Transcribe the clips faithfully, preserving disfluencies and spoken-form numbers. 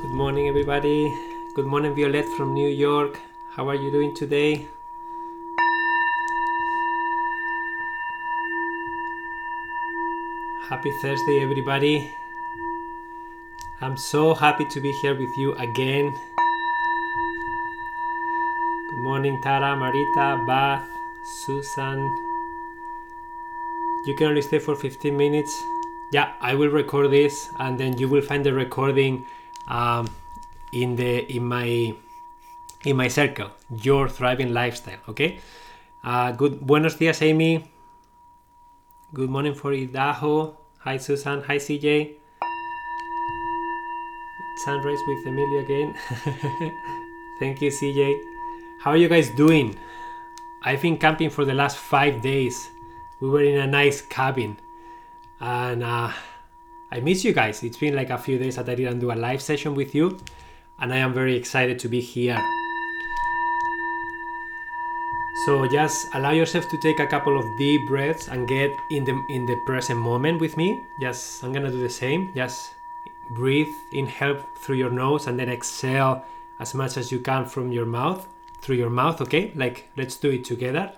Good morning, everybody. Good morning, Violet from New York. How are you doing today? Happy Thursday, everybody. I'm so happy to be here with you again. Good morning, Tara, Marita, Beth, Susan. You can only stay for fifteen minutes. Yeah, I will record this, and then you will find the recording um, in the in my in my circle, Your Thriving Lifestyle. Okay. Uh, good. Buenos días, Amy. Good morning for Idaho. Hi, Susan. Hi, C J. Sunrise with Emilia again. Thank you, C J. How are you guys doing? I've been camping for the last five days. We were in a nice cabin. And uh, I miss you guys. It's been like a few days that I didn't do a live session with you, and I am very excited to be here. So just allow yourself to take a couple of deep breaths and get in the in the present moment with me. Just, I'm gonna do the same. Just breathe, inhale through your nose, and then exhale as much as you can from your mouth, through your mouth. Okay, like let's do it together.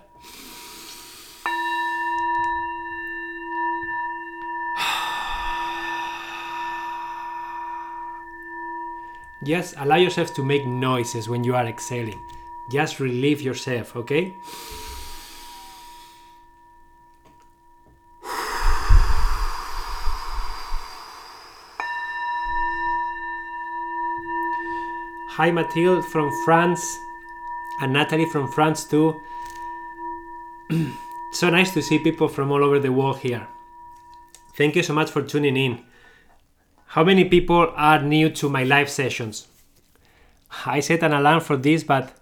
Just allow yourself to make noises when you are exhaling. Just relieve yourself, okay? Hi, Mathilde from France, and Natalie from France too. So nice to see people from all over the world here. Thank you so much for tuning in. How many people are new to my live sessions? I set an alarm for this, but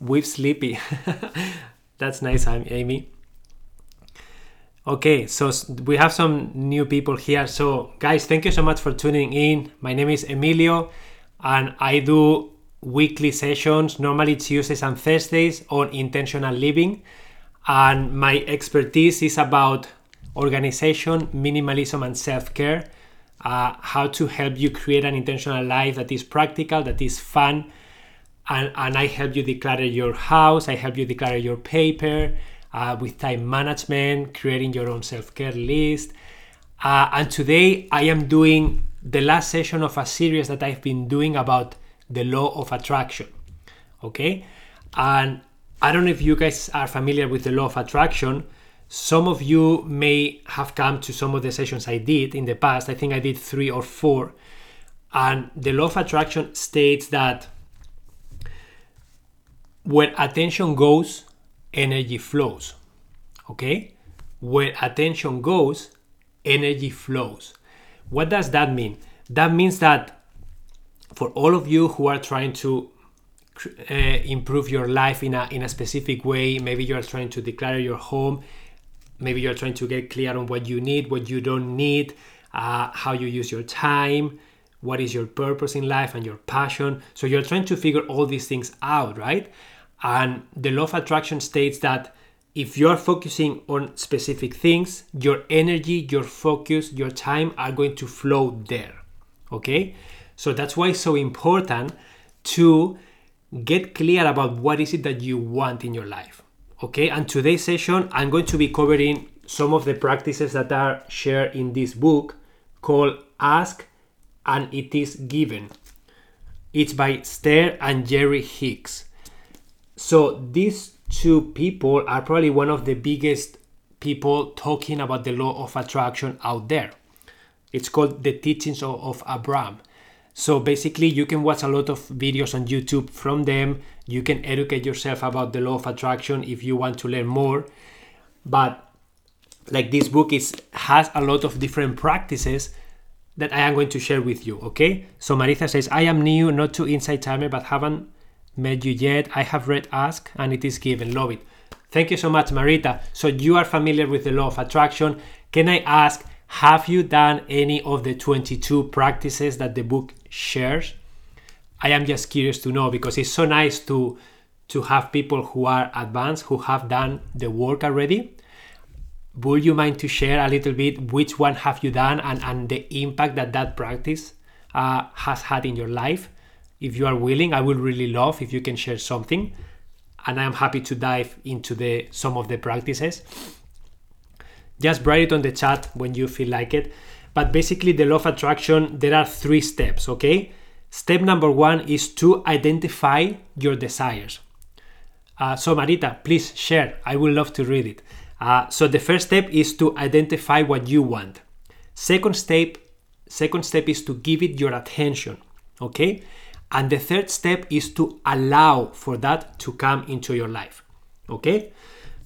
we're sleepy. That's nice, Amy. Okay, so we have some new people here. So guys, thank you so much for tuning in. My name is Emilio, and I do weekly sessions, normally Tuesdays and Thursdays, on intentional living. And my expertise is about organization, minimalism, and self-care. Uh, how to help you create an intentional life that is practical, that is fun, and, and I help you declutter your house, I help you declutter your paper, uh, with time management, creating your own self-care list. Uh, and today I am doing the last session of a series that I've been doing about the law of attraction, okay? And I don't know if you guys are familiar with the law of attraction. Some of you may have come to some of the sessions I did in the past. I think I did three or four. And the law of attraction states that where attention goes, energy flows. Okay? Where attention goes, energy flows. What does that mean? That means that for all of you who are trying to uh, improve your life in a, in a specific way, maybe you are trying to declutter your home, maybe you're trying to get clear on what you need, what you don't need, uh, how you use your time, what is your purpose in life and your passion. So you're trying to figure all these things out, right? And the law of attraction states that if you're focusing on specific things, your energy, your focus, your time are going to flow there, okay? So that's why it's so important to get clear about what is it that you want in your life. Okay, and today's session, I'm going to be covering some of the practices that are shared in this book called Ask and It Is Given. It's by Esther and Jerry Hicks. So these two people are probably one of the biggest people talking about the law of attraction out there. It's called the Teachings of, of Abraham. So basically, you can watch a lot of videos on YouTube from them. You can educate yourself about the law of attraction if you want to learn more. But like this book is has a lot of different practices that I am going to share with you, okay? So Marisa says, I am new, not to Insight Timer, but haven't met you yet. I have read Ask and It Is Given. Love it. Thank you so much, Marita. So you are familiar with the law of attraction. Can I ask, have you done any of the twenty-two practices that the book shares? I am just curious to know, because it's so nice to to have people who are advanced, who have done the work already. Would you mind to share a little bit which one have you done and, and the impact that that practice uh, has had in your life. If you are willing, I would really love if you can share something, and I am happy to dive into the some of the practices. Just write it on the chat when you feel like it. But basically, the law of attraction, there are three steps, okay? Step number one is to identify your desires. Uh, so Marita, please share. I would love to read it. Uh, so the first step is to identify what you want. Second step, second step is to give it your attention, okay? And the third step is to allow for that to come into your life, okay?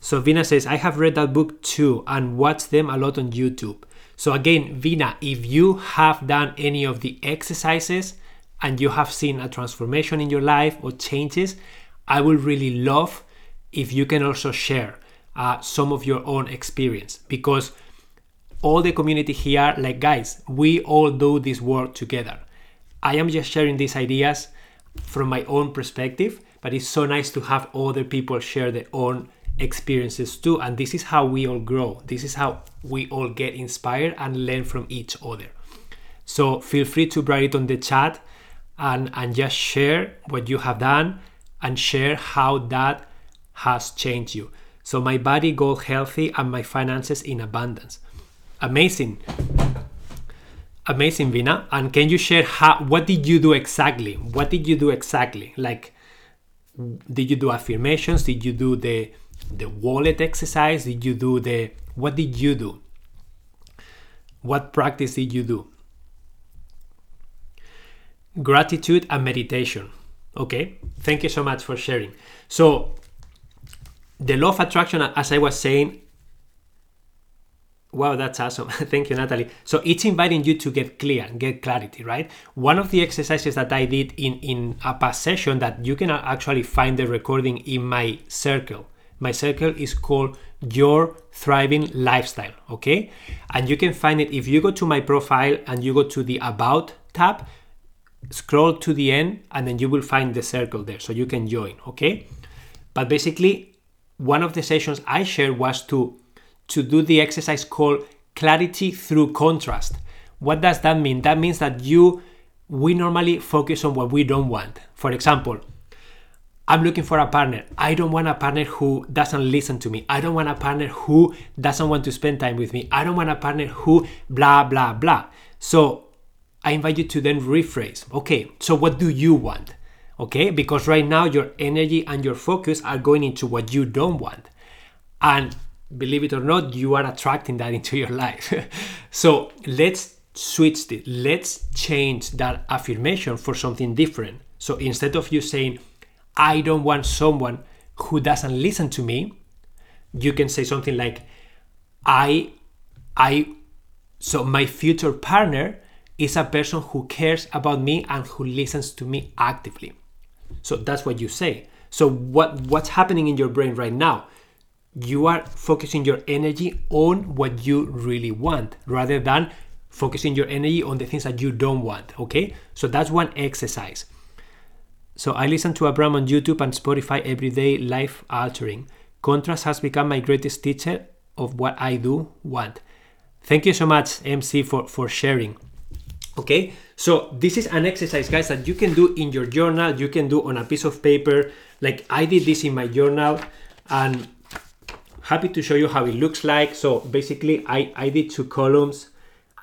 So Vina says, I have read that book too and watched them a lot on YouTube. So again, Vina, if you have done any of the exercises and you have seen a transformation in your life or changes, I would really love if you can also share uh, some of your own experience, because all the community here, like guys, we all do this work together. I am just sharing these ideas from my own perspective, but it's so nice to have other people share their own experiences too, and this is how we all grow. This is how we all get inspired and learn from each other. So feel free to write it on the chat and, and just share what you have done and share how that has changed you. So my body got healthy and my finances in abundance. Amazing. Amazing, Vina. And can you share how, what did you do exactly? What did you do exactly? Like, did you do affirmations? Did you do the the wallet exercise? Did you do the, what did you do? What practice did you do? Gratitude and meditation. Okay, thank you so much for sharing. So the law of attraction, as I was saying, wow, that's awesome. Thank you, Natalie. So it's inviting you to get clear and get clarity, right? One of the exercises that I did in, in a past session that you can actually find the recording in my circle. My circle is called Your Thriving Lifestyle, okay? And you can find it if you go to my profile and you go to the About tab, scroll to the end, and then you will find the circle there, so you can join, okay? But basically, one of the sessions I shared was to, to do the exercise called Clarity Through Contrast. What does that mean? That means that you, we normally focus on what we don't want. For example, I'm looking for a partner. I don't want a partner who doesn't listen to me. I don't want a partner who doesn't want to spend time with me. I don't want a partner who blah, blah, blah. So I invite you to then rephrase. Okay, so what do you want? Okay, because right now your energy and your focus are going into what you don't want. And believe it or not, you are attracting that into your life. So let's switch it. Let's change that affirmation for something different. So instead of you saying, I don't want someone who doesn't listen to me, you can say something like, I, I, so my future partner is a person who cares about me and who listens to me actively. So that's what you say. So what, what's happening in your brain right now? You are focusing your energy on what you really want rather than focusing your energy on the things that you don't want, okay? So that's one exercise. So I listen to Abraham on YouTube and Spotify every day, life-altering. Contrast has become my greatest teacher of what I do want. Thank you so much, M C, for, for sharing. Okay, so this is an exercise, guys, that you can do in your journal. You can do on a piece of paper. Like I did this in my journal, and happy to show you how it looks like. So basically, I, I did two columns.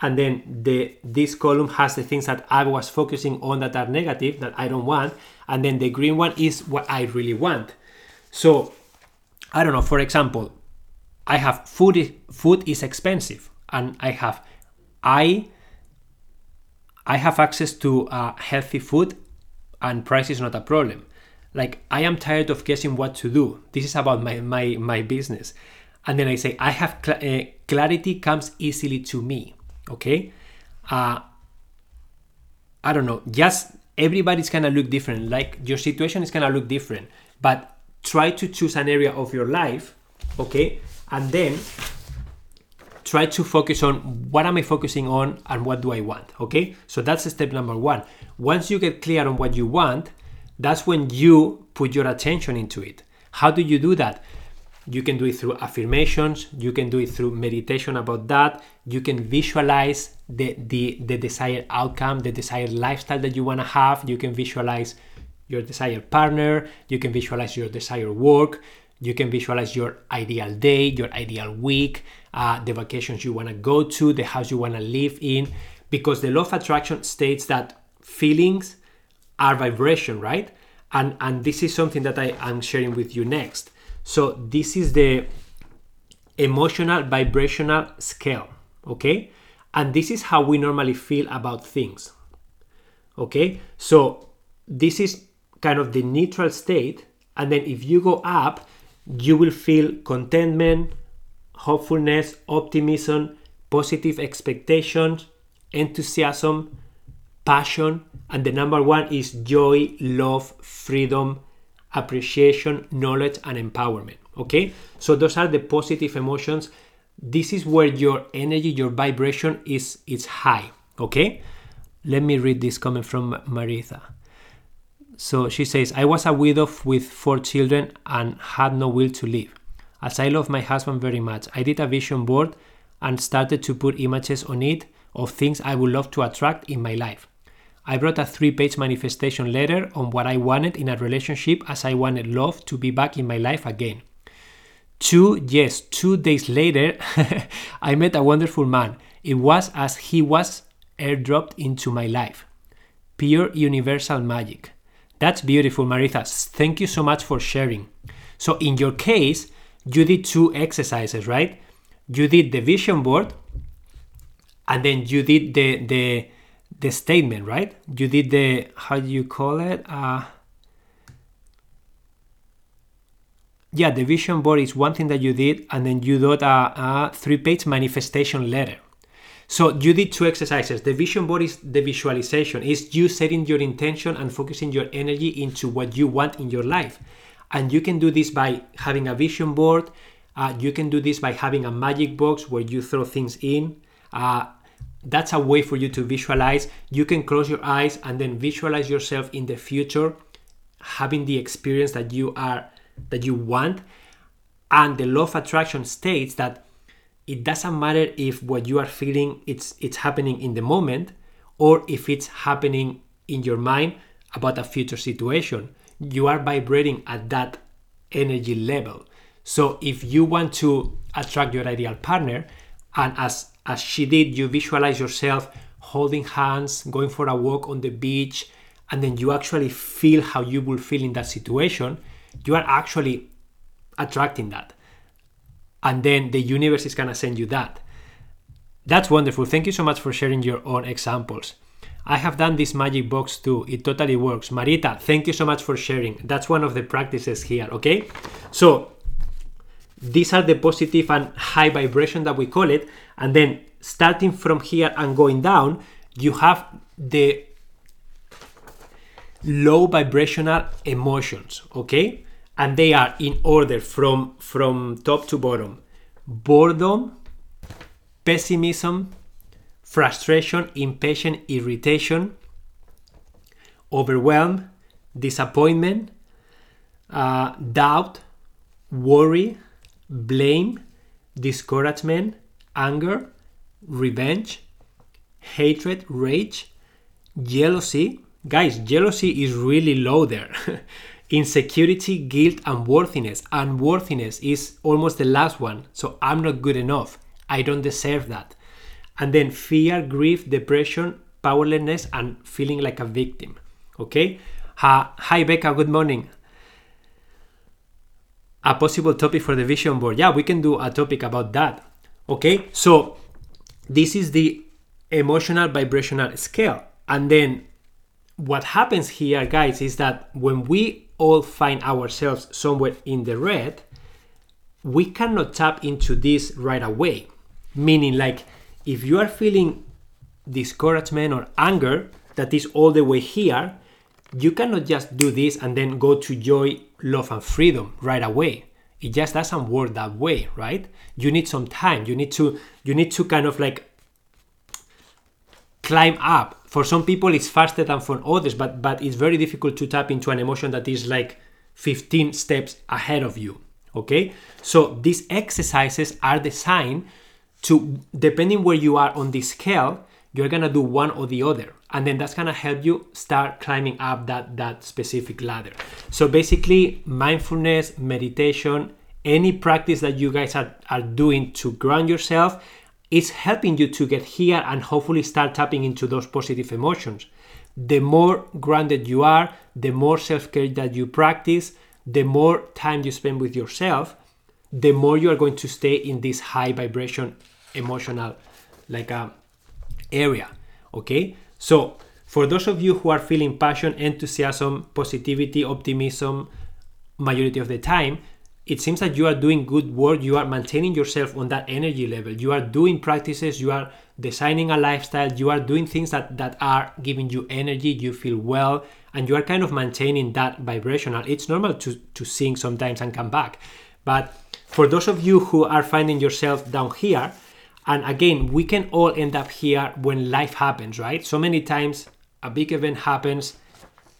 And then the this column has the things that I was focusing on that are negative, that I don't want. And then the green one is what I really want. So, I don't know, for example, I have food, food is expensive. And I have, I, I have access to uh, healthy food and price is not a problem. Like, I am tired of guessing what to do. This is about my, my, my business. And then I say, I have, cl- uh, clarity comes easily to me. Okay, uh, I don't know, just everybody's gonna look different, like your situation is gonna look different, but try to choose an area of your life, okay, and then try to focus on what am I focusing on and what do I want, okay? So that's step number one. Once you get clear on what you want, that's when you put your attention into it. How do you do that? You can do it through affirmations, you can do it through meditation about that, you can visualize the, the, the desired outcome, the desired lifestyle that you want to have, you can visualize your desired partner, you can visualize your desired work, you can visualize your ideal day, your ideal week, uh, the vacations you want to go to, the house you want to live in, because the law of attraction states that feelings are vibration, right? And, and this is something that I am sharing with you next. So this is the emotional vibrational scale, okay? And this is how we normally feel about things, okay? So this is kind of the neutral state. And then if you go up, you will feel contentment, hopefulness, optimism, positive expectations, enthusiasm, passion, and the number one is joy, love, freedom, appreciation, knowledge, and empowerment, okay? So those are the positive emotions. This is where your energy, your vibration is, is high, okay? Let me read this comment from Maritha. So she says, I was a widow with four children and had no will to live. As I love my husband very much, I did a vision board and started to put images on it of things I would love to attract in my life. I brought a three-page manifestation letter on what I wanted in a relationship, as I wanted love to be back in my life again. Two, yes, two days later, I met a wonderful man. It was as he was airdropped into my life. Pure universal magic. That's beautiful, Maritha. Thank you so much for sharing. So in your case, you did two exercises, right? You did the vision board, and then you did the the, the statement, right? You did the, how do you call it? Uh, yeah, the vision board is one thing that you did, and then you did a, a three-page manifestation letter. So you did two exercises. The vision board is the visualization. It's you setting your intention and focusing your energy into what you want in your life. And you can do this by having a vision board. Uh, you can do this by having a magic box where you throw things in. Uh, that's a way for you to visualize. You can close your eyes and then visualize yourself in the future, having the experience that you are, that you want. And the law of attraction states that it doesn't matter if what you are feeling, it's it's happening in the moment, or if it's happening in your mind about a future situation. You are vibrating at that energy level. So if you want to attract your ideal partner, and as, as she did, you visualize yourself holding hands, going for a walk on the beach, and then you actually feel how you will feel in that situation, you are actually attracting that. And then the universe is going to send you that. That's wonderful. Thank you so much for sharing your own examples. I have done this magic box too. It totally works. Maritha, thank you so much for sharing. That's one of the practices here, okay? So these are the positive and high vibration that we call it. And then starting from here and going down, you have the low vibrational emotions, okay? And they are in order from, from top to bottom: boredom, pessimism, frustration, impatience, irritation, overwhelm, disappointment, uh, doubt, worry, blame, discouragement, anger, revenge, hatred, rage, jealousy. Guys, jealousy is really low there. Insecurity, guilt, unworthiness. Unworthiness is almost the last one. So I'm not good enough. I don't deserve that. And then fear, grief, depression, powerlessness, and feeling like a victim. Okay? Uh, hi, Becca. Good morning. A possible topic for the vision board. Yeah, we can do a topic about that. Okay? So this is the emotional vibrational scale. And then what happens here, guys, is that when we all find ourselves somewhere in the red, we cannot tap into this right away. Meaning, like, if you are feeling discouragement or anger that is all the way here, you cannot just do this and then go to joy, love, and freedom right away. It just doesn't work that way, right? You need some time. You need to, you need to kind of like climb up. For some people, it's faster than for others, but, but it's very difficult to tap into an emotion that is like fifteen steps ahead of you, okay? So these exercises are designed to, depending where you are on this scale, you're gonna do one or the other. And then that's gonna help you start climbing up that, that specific ladder. So basically, mindfulness, meditation, any practice that you guys are, are doing to ground yourself, it's helping you to get here and hopefully start tapping into those positive emotions. The more grounded you are, the more self-care that you practice, the more time you spend with yourself, the more you are going to stay in this high vibration, emotional, like a um, area, okay? So for those of you who are feeling passion, enthusiasm, positivity, optimism, majority of the time, it seems that you are doing good work, you are maintaining yourself on that energy level, you are doing practices, you are designing a lifestyle, you are doing things that, that are giving you energy, you feel well, and you are kind of maintaining that vibrational. It's normal to, to sink sometimes and come back. But for those of you who are finding yourself down here, and again, we can all end up here when life happens, right? So many times a big event happens,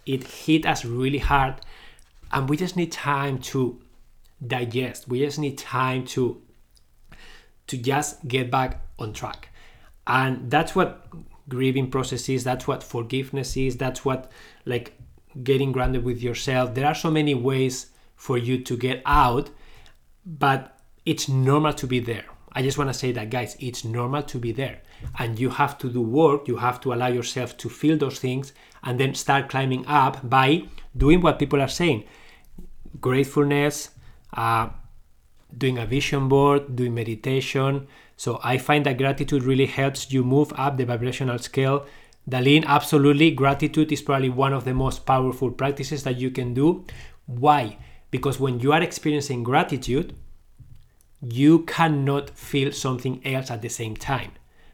it hit us really hard, and we just need time to digest. We just need time to to just get back on track. And that's what grieving process is, that's what forgiveness is, that's what like getting grounded with yourself. There are so many ways for you to get out, but it's normal to be there. I just want to say that, guys, it's normal to be there, and you have to do work, you have to allow yourself to feel those things, and then start climbing up by doing what people are saying. Gratefulness, Uh, doing a vision board, doing meditation. So I find that gratitude really helps you move up the vibrational scale. Darlene, absolutely. Gratitude is probably one of the most powerful practices that you can do. Why? Because when you are experiencing gratitude, you cannot feel something else at the same time.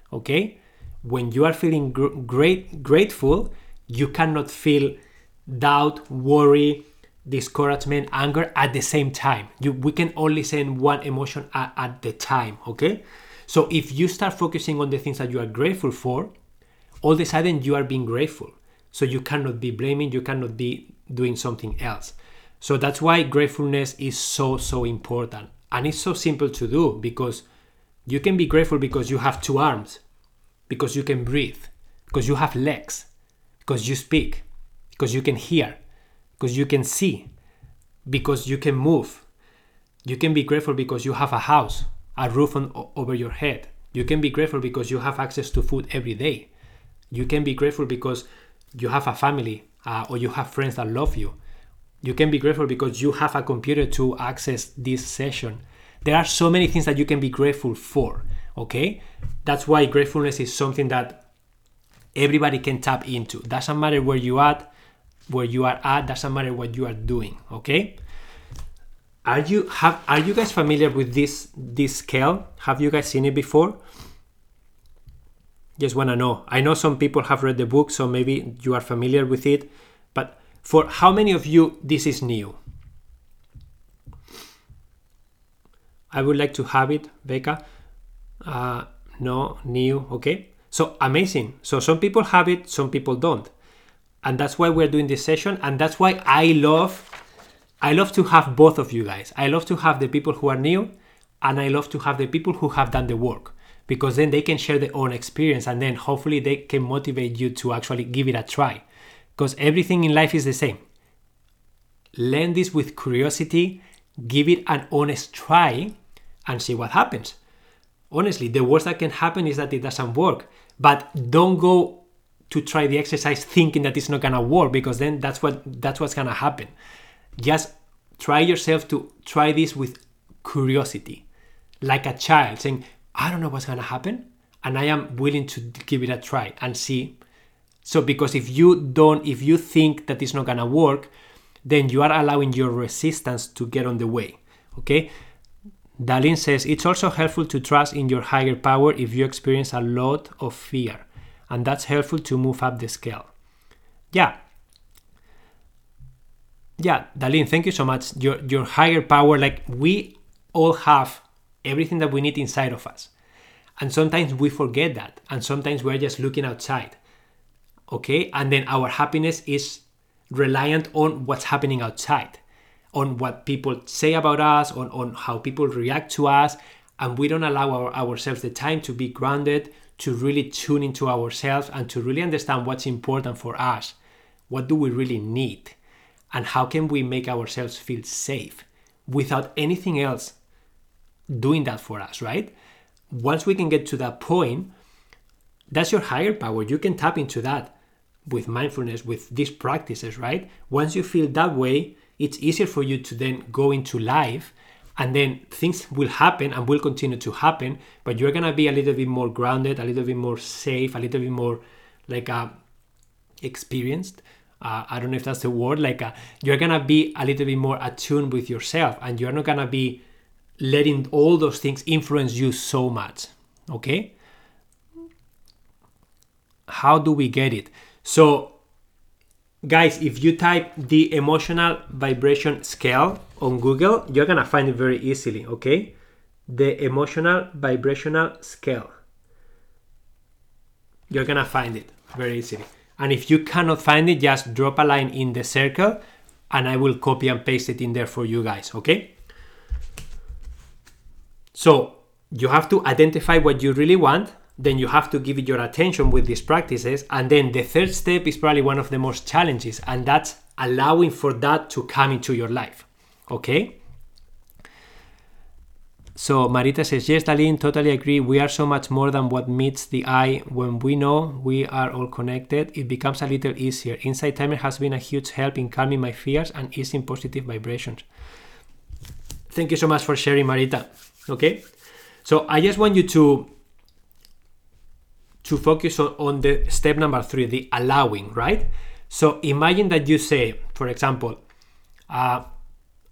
Okay? When you are feeling gr- great, grateful, you cannot feel doubt, worry, discouragement, anger at the same time. You, we can only send one emotion at, at the time, okay? So if you start focusing on the things that you are grateful for, all of a sudden you are being grateful. So you cannot be blaming, you cannot be doing something else. So that's why gratefulness is so, so important. And it's so simple to do, because you can be grateful because you have two arms, because you can breathe, because you have legs, because you speak, because you can hear, because you can see, because you can move. You can be grateful because you have a house, a roof on, over your head. You can be grateful because you have access to food every day. You can be grateful because you have a family uh, or you have friends that love you. You can be grateful because you have a computer to access this session. There are so many things that you can be grateful for, okay? That's why gratefulness is something that everybody can tap into. Doesn't matter where you are, where you are at, doesn't matter what you are doing, okay? Are you have are you guys familiar with this this scale? Have you guys seen it before? Just wanna know. I know some people have read the book, so maybe you are familiar with it, but for how many of you this is new? I would like to have it, Becca. Uh, no, new, okay. So amazing. So some people have it, some people don't. And that's why we're doing this session, and that's why I love I love to have both of you guys. I love to have the people who are new, and I love to have the people who have done the work, because then they can share their own experience, and then hopefully they can motivate you to actually give it a try, because everything in life is the same. Learn this with curiosity, give it an honest try, and see what happens. Honestly, the worst that can happen is that it doesn't work, but don't go to try the exercise thinking that it's not gonna work, because then that's what that's what's gonna happen. Just try yourself to try this with curiosity, like a child saying, I don't know what's gonna happen, and I am willing to give it a try and see. So because if you don't, if you think that it's not gonna work, then you are allowing your resistance to get on the way, okay? Darlene says, it's also helpful to trust in your higher power if you experience a lot of fear. And that's helpful to move up the scale. Yeah. Yeah, Darlene, thank you so much. Your your higher power, like we all have everything that we need inside of us. And sometimes we forget that. And sometimes we're just looking outside. Okay? And then our happiness is reliant on what's happening outside. on what people say about us, on, on how people react to us, and we don't allow our, ourselves the time to be grounded, to really tune into ourselves and to really understand what's important for us. What do we really need? And how can we make ourselves feel safe without anything else doing that for us, right? Once we can get to that point, that's your higher power. You can tap into that with mindfulness, with these practices, right? Once you feel that way, it's easier for you to then go into life, and then things will happen and will continue to happen, but you're going to be a little bit more grounded, a little bit more safe, a little bit more like uh, experienced. Uh, I don't know if that's the word. Like uh, you're going to be a little bit more attuned with yourself, and you're not going to be letting all those things influence you so much, okay? How do we get it? So, guys, if you type the emotional vibration scale on Google, you're going to find it very easily, okay? The emotional vibrational scale. You're going to find it very easily. And if you cannot find it, just drop a line in the circle and I will copy and paste it in there for you guys, okay? So, you have to identify what you really want. Then you have to give it your attention with these practices. And then the third step is probably one of the most challenges, and that's allowing for that to come into your life, okay? So Marita says, yes, Darlene, totally agree. We are so much more than what meets the eye. When we know we are all connected, it becomes a little easier. Insight Timer has been a huge help in calming my fears and easing positive vibrations. Thank you so much for sharing, Marita, okay? So I just want you to to focus on, on the step number three, the allowing, right? So imagine that you say, for example, uh,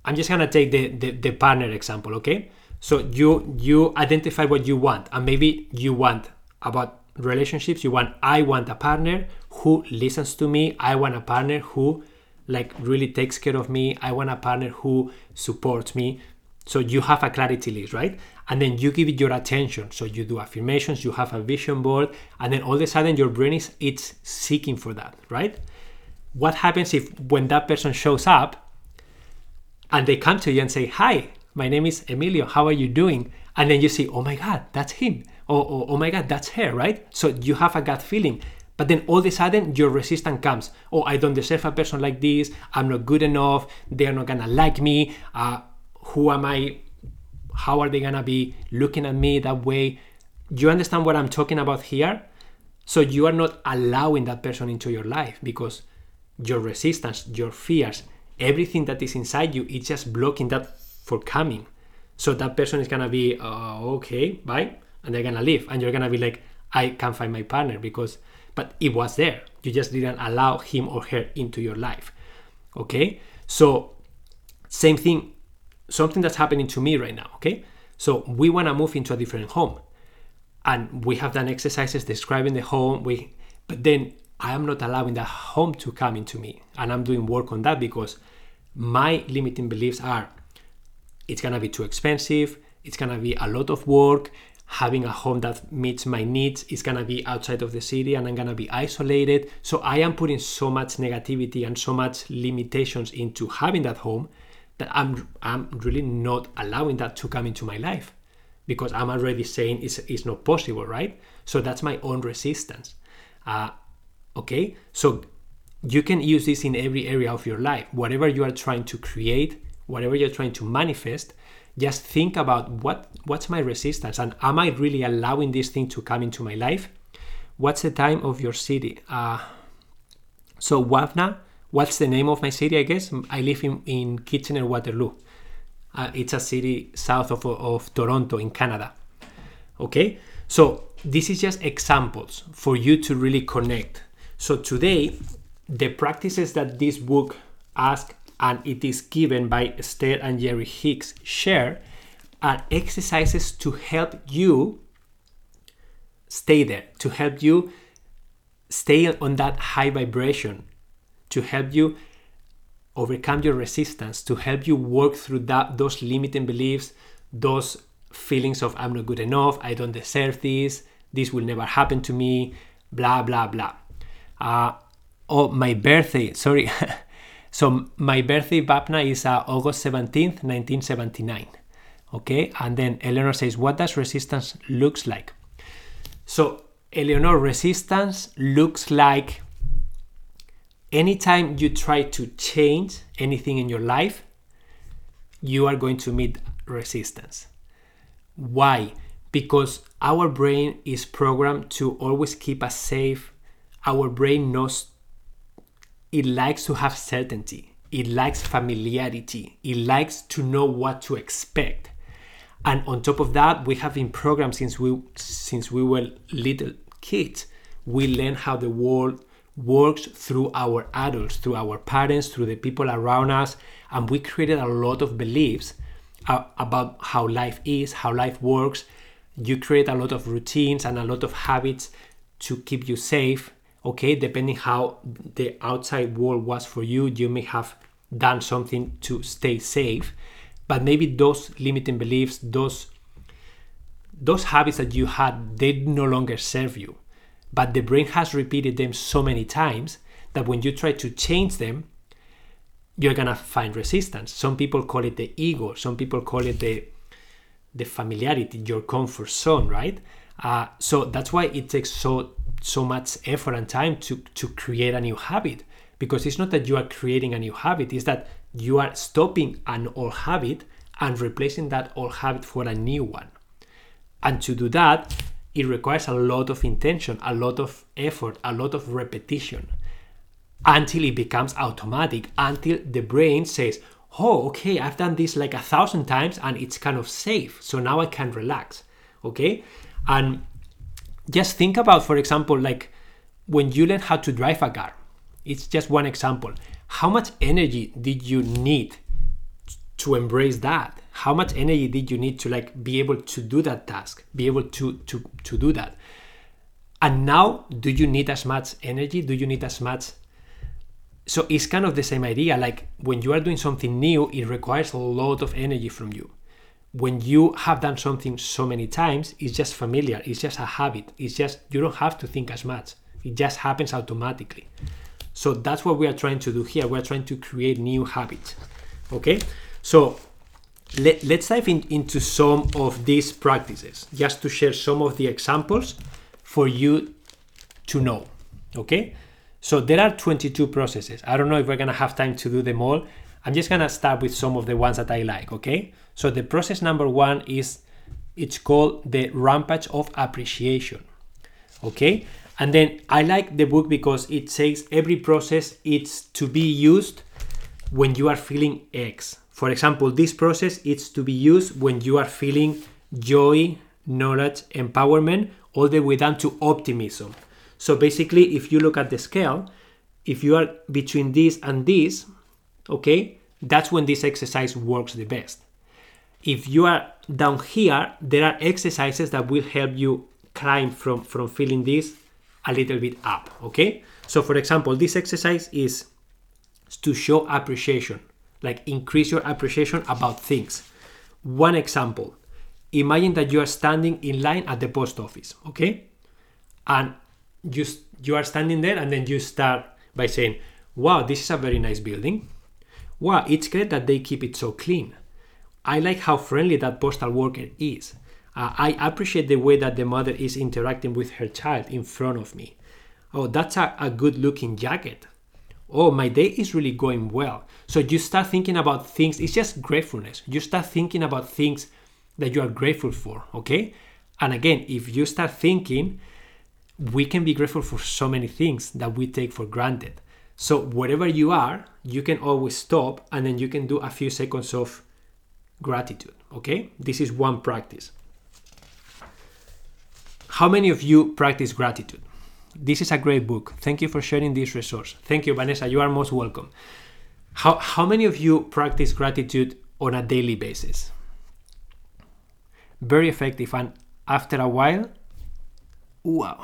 I'm just gonna take the, the, the partner example, okay? So you you identify what you want, and maybe you want about relationships, you want, I want a partner who listens to me, I want a partner who like really takes care of me, I want a partner who supports me. So you have a clarity list, right? And then you give it your attention. So you do affirmations, you have a vision board, and then all of a sudden your brain is it's seeking for that, right? What happens if when that person shows up and they come to you and say, hi, my name is Emilio, how are you doing? And then you say, oh my God, that's him. Oh, oh, oh my God, that's her, right? So you have a gut feeling. But then all of a sudden your resistance comes. Oh, I don't deserve a person like this. I'm not good enough. They're not gonna like me. Uh, Who am I? How are they gonna be looking at me that way? Do you understand what I'm talking about here? So you are not allowing that person into your life because your resistance, your fears, everything that is inside you, it's just blocking that for coming. So that person is gonna be, uh, okay, bye, and they're gonna leave. And you're gonna be like, I can't find my partner because, but it was there. You just didn't allow him or her into your life, okay? So same thing. Something that's happening to me right now, okay? So we want to move into a different home, and we have done exercises describing the home, we, but then I am not allowing that home to come into me, and I'm doing work on that because my limiting beliefs are it's going to be too expensive, it's going to be a lot of work, having a home that meets my needs is going to be outside of the city and I'm going to be isolated. So I am putting so much negativity and so much limitations into having that home that I'm I'm really not allowing that to come into my life because I'm already saying it's, it's not possible, right? So that's my own resistance, uh, okay? So you can use this in every area of your life. Whatever you are trying to create, whatever you're trying to manifest, just think about what what's my resistance and am I really allowing this thing to come into my life? What's the time of your city? Uh, so Wavna, what's the name of my city, I guess? I live in, in Kitchener-Waterloo. Uh, it's a city south of, of Toronto in Canada. Okay? So this is just examples for you to really connect. So today, the practices that this book, Ask and It Is Given by Esther and Jerry Hicks, share are exercises to help you stay there, to help you stay on that high vibration, to help you overcome your resistance, to help you work through that, those limiting beliefs, those feelings of I'm not good enough, I don't deserve this, this will never happen to me, blah, blah, blah. Uh, oh, my birthday, sorry. So my birthday Bapna is uh, August seventeenth, nineteen seventy-nine. Okay, and then Eleanor says, what does resistance looks like? So Eleanor, resistance looks like anytime you try to change anything in your life, you are going to meet resistance. Why? Because our brain is programmed to always keep us safe. Our brain knows it likes to have certainty. It likes familiarity. It likes to know what to expect. And on top of that, we have been programmed since we since we were little kids. We learn how the world works through our adults, through our parents, through the people around us, and we created a lot of beliefs uh, about how life is, how life works. You create a lot of routines and a lot of habits to keep you safe. Okay, depending how the outside world was for you, you may have done something to stay safe, but maybe those limiting beliefs, those those habits that you had, they no longer serve you. But the brain has repeated them so many times that when you try to change them, you're gonna find resistance. Some people call it the ego. Some people call it the the familiarity, your comfort zone, right? Uh, so that's why it takes so so much effort and time to to create a new habit, because it's not that you are creating a new habit, it's that you are stopping an old habit and replacing that old habit for a new one. And to do that, it requires a lot of intention, a lot of effort, a lot of repetition, until it becomes automatic, until the brain says, oh, okay, I've done this like a thousand times and it's kind of safe, so now I can relax. Okay? And just think about, for example, like when you learn how to drive a car, it's just one example. How much energy did you need to embrace that? How much energy did you need to like be able to do that task, be able to to to do that? And now, do you need as much energy? Do you need as much? So it's kind of the same idea. Like when you are doing something new, it requires a lot of energy from you. When you have done something so many times, it's just familiar. It's just a habit. It's just, you don't have to think as much. It just happens automatically. So that's what we are trying to do here. We're trying to create new habits. Okay? So Let, let's dive in, into some of these practices, just to share some of the examples for you to know, okay? So there are twenty-two processes. I don't know if we're gonna have time to do them all. I'm just gonna start with some of the ones that I like, okay? So the process number one is, it's called the Rampage of Appreciation, okay? And then I like the book because it says every process is to be used when you are feeling X. For example, this process is to be used when you are feeling joy, knowledge, empowerment, all the way down to optimism. So basically, if you look at the scale, if you are between this and this, okay, that's when this exercise works the best. If you are down here, there are exercises that will help you climb from, from feeling this a little bit up, okay? So for example, this exercise is to show appreciation. Like increase your appreciation about things. One example, imagine that you are standing in line at the post office, okay? And you, you are standing there, and then you start by saying, wow, this is a very nice building. Wow, it's great that they keep it so clean. I like how friendly that postal worker is. Uh, I appreciate the way that the mother is interacting with her child in front of me. Oh, that's a, a good looking jacket. Oh, my day is really going well. So you start thinking about things. It's just gratefulness. You start thinking about things that you are grateful for, okay? And again, if you start thinking, we can be grateful for so many things that we take for granted. So wherever you are, you can always stop, and then you can do a few seconds of gratitude, okay? This is one practice. How many of you practice gratitude? This is a great book. Thank you for sharing this resource. Thank you, Vanessa. You are most welcome. How how many of you practice gratitude on a daily basis? Very effective. And after a while, wow.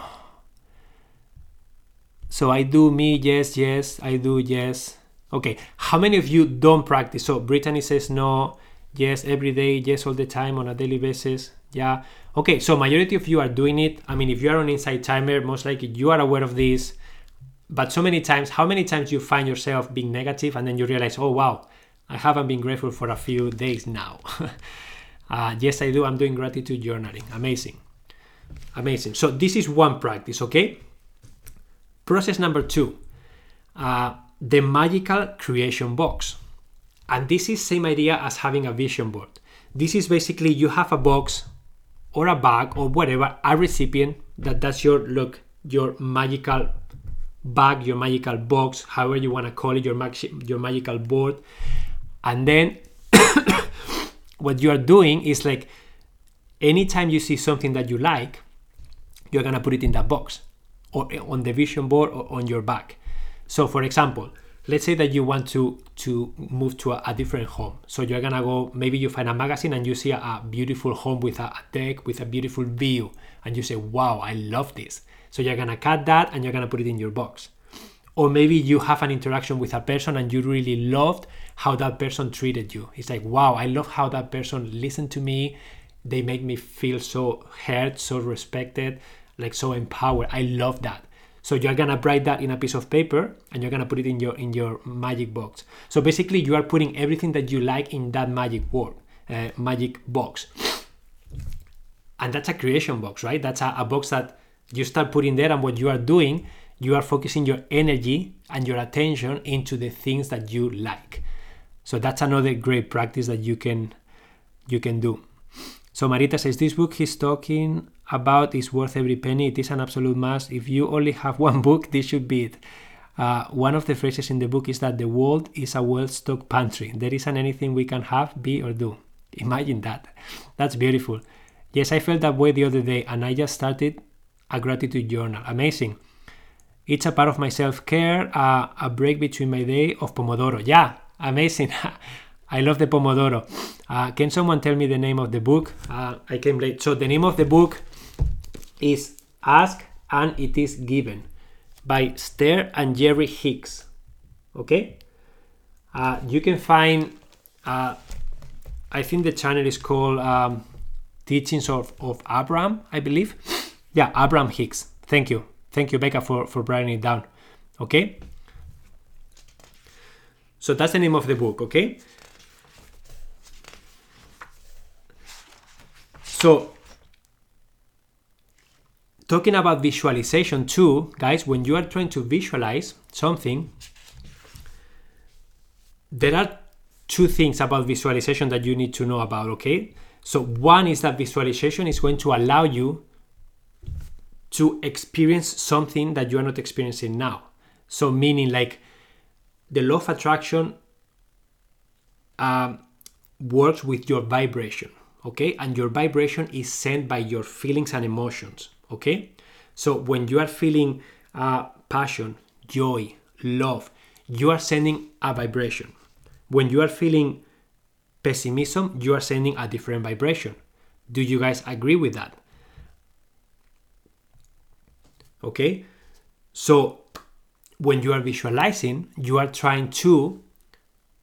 So I do me, yes, yes, I do, yes. Okay. How many of you don't practice? So Brittany says no, yes, every day, yes, all the time, on a daily basis. Yeah. Okay, so majority of you are doing it. I mean, if you are on Insight Timer, most likely you are aware of this. But so many times, how many times you find yourself being negative and then you realize, oh, wow, I haven't been grateful for a few days now. uh, yes, I do. I'm doing gratitude journaling. Amazing. Amazing. So this is one practice, okay? Process number two, uh, the magical creation box. And this is same idea as having a vision board. This is basically you have a box or a bag or whatever, a recipient that that's your, look, your magical bag, your magical box, however you want to call it, your mag- your magical board. And then what you are doing is like, anytime you see something that you like, you're going to put it in that box or on the vision board or on your bag. So for example, let's say that you want to, to move to a, a different home. So you're going to go, maybe you find a magazine and you see a, a beautiful home with a, a deck, with a beautiful view. And you say, wow, I love this. So you're going to cut that and you're going to put it in your box. Or maybe you have an interaction with a person and you really loved how that person treated you. It's like, wow, I love how that person listened to me. They make me feel so heard, so respected, like so empowered. I love that. So you're going to write that in a piece of paper and you're going to put it in your in your magic box. So basically you are putting everything that you like in that magic word, uh, magic box. And that's a creation box, right? That's a, a box that you start putting there, and what you are doing, you are focusing your energy and your attention into the things that you like. So that's another great practice that you can you can do. So Marita says, this book he's talking about is worth every penny. It is an absolute must. If you only have one book, this should be it. Uh, one of the phrases in the book is that the world is a well-stocked pantry. There isn't anything we can have, be, or do. Imagine that. That's beautiful. Yes, I felt that way the other day, and I just started a gratitude journal. Amazing. It's a part of my self-care, uh, a break between my day of Pomodoro. Yeah, amazing. I love the Pomodoro. Uh, can someone tell me the name of the book? Uh, I came late. So the name of the book is Ask and It Is Given by Esther and Jerry Hicks. Okay? Uh, you can find, uh, I think the channel is called um, Teachings of, of Abraham, I believe. Yeah, Abraham Hicks. Thank you. Thank you, Becca, for, for writing it down. Okay? So that's the name of the book, okay? So, talking about visualization too, guys, when you are trying to visualize something, there are two things about visualization that you need to know about, okay? So one is that visualization is going to allow you to experience something that you are not experiencing now. So meaning, like, the law of attraction um, works with your vibration. Okay, and your vibration is sent by your feelings and emotions. Okay, so when you are feeling uh, passion, joy, love, you are sending a vibration. When you are feeling pessimism, you are sending a different vibration. Do you guys agree with that? Okay, so when you are visualizing, you are trying to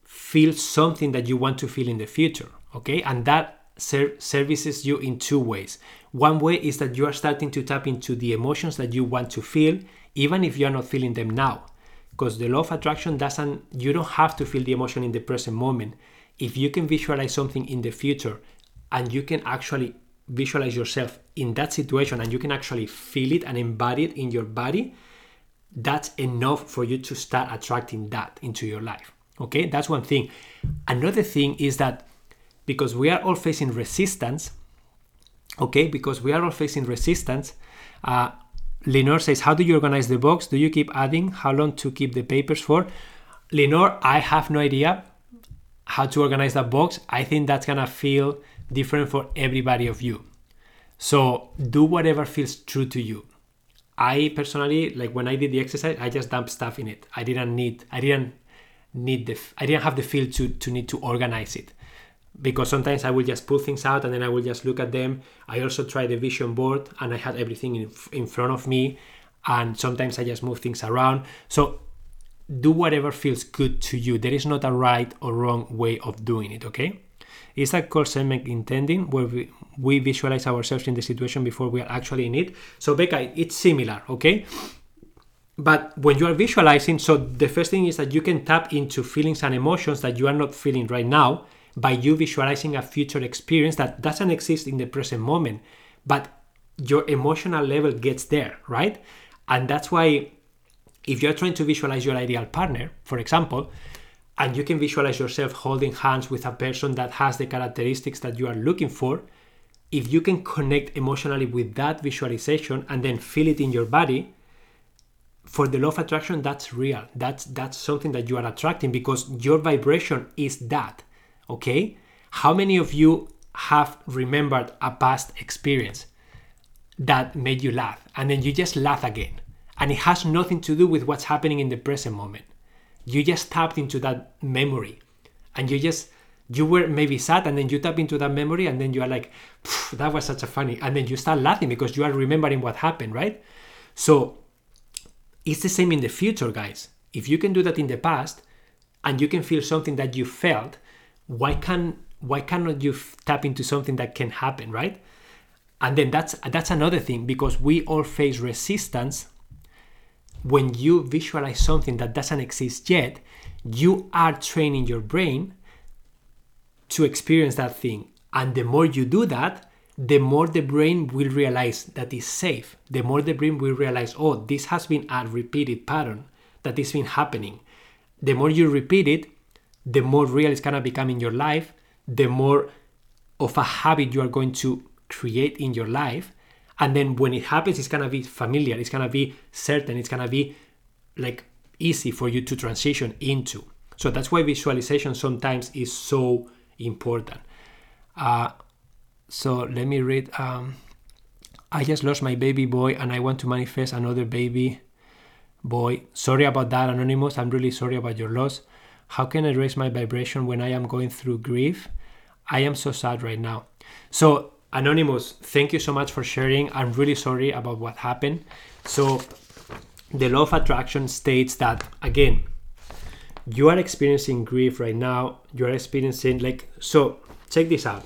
feel something that you want to feel in the future. Okay, and that services you in two ways. One way is that you are starting to tap into the emotions that you want to feel, even if you are not feeling them now, because the law of attraction doesn't, you don't have to feel the emotion in the present moment. If you can visualize something in the future and you can actually visualize yourself in that situation and you can actually feel it and embody it in your body, that's enough for you to start attracting that into your life. Okay, that's one thing. Another thing is that Because we are all facing resistance, okay? Because we are all facing resistance. Uh, Lenore says, how do you organize the box? Do you keep adding? How long to keep the papers for? Lenore, I have no idea how to organize that box. I think that's gonna feel different for everybody of you. So do whatever feels true to you. I personally, like when I did the exercise, I just dumped stuff in it. I didn't need, I didn't need the, I didn't have the feel to, to need to organize it. Because sometimes I will just pull things out and then I will just look at them. I also tried the vision board and I had everything in, in front of me. And sometimes I just move things around. So do whatever feels good to you. There is not a right or wrong way of doing it, okay? Is that called self-intending, where we, we visualize ourselves in the situation before we are actually in it? So Becca, it's similar, okay? But when you are visualizing, so the first thing is that you can tap into feelings and emotions that you are not feeling right now by you visualizing a future experience that doesn't exist in the present moment, but your emotional level gets there, right? And that's why if you're trying to visualize your ideal partner, for example, and you can visualize yourself holding hands with a person that has the characteristics that you are looking for, if you can connect emotionally with that visualization and then feel it in your body, for the law of attraction, that's real. That's that's something that you are attracting because your vibration is that, okay? How many of you have remembered a past experience that made you laugh and then you just laugh again? And it has nothing to do with what's happening in the present moment. You just tapped into that memory and you just, you were maybe sad and then you tap into that memory and then you are like, that was such a funny. And then you start laughing because you are remembering what happened, right? So it's the same in the future, guys. If you can do that in the past and you can feel something that you felt, why can why cannot you f- tap into something that can happen, right? And then that's that's another thing, because we all face resistance. When you visualize something that doesn't exist yet, you are training your brain to experience that thing. And the more you do that, the more the brain will realize that it's safe. The more the brain will realize, oh, this has been a repeated pattern that has been happening. The more you repeat it, the more real it's going to become in your life, the more of a habit you are going to create in your life. And then when it happens, it's going to be familiar, it's going to be certain, it's going to be like easy for you to transition into. So that's why visualization sometimes is so important. Uh, so let me read. Um, I just lost my baby boy and I want to manifest another baby boy. Sorry about that, Anonymous. I'm really sorry about your loss. How can I raise my vibration when I am going through grief? I am so sad right now. So Anonymous, thank you so much for sharing. I'm really sorry about what happened. So the law of attraction states that, again, you are experiencing grief right now. You are experiencing like, so check this out.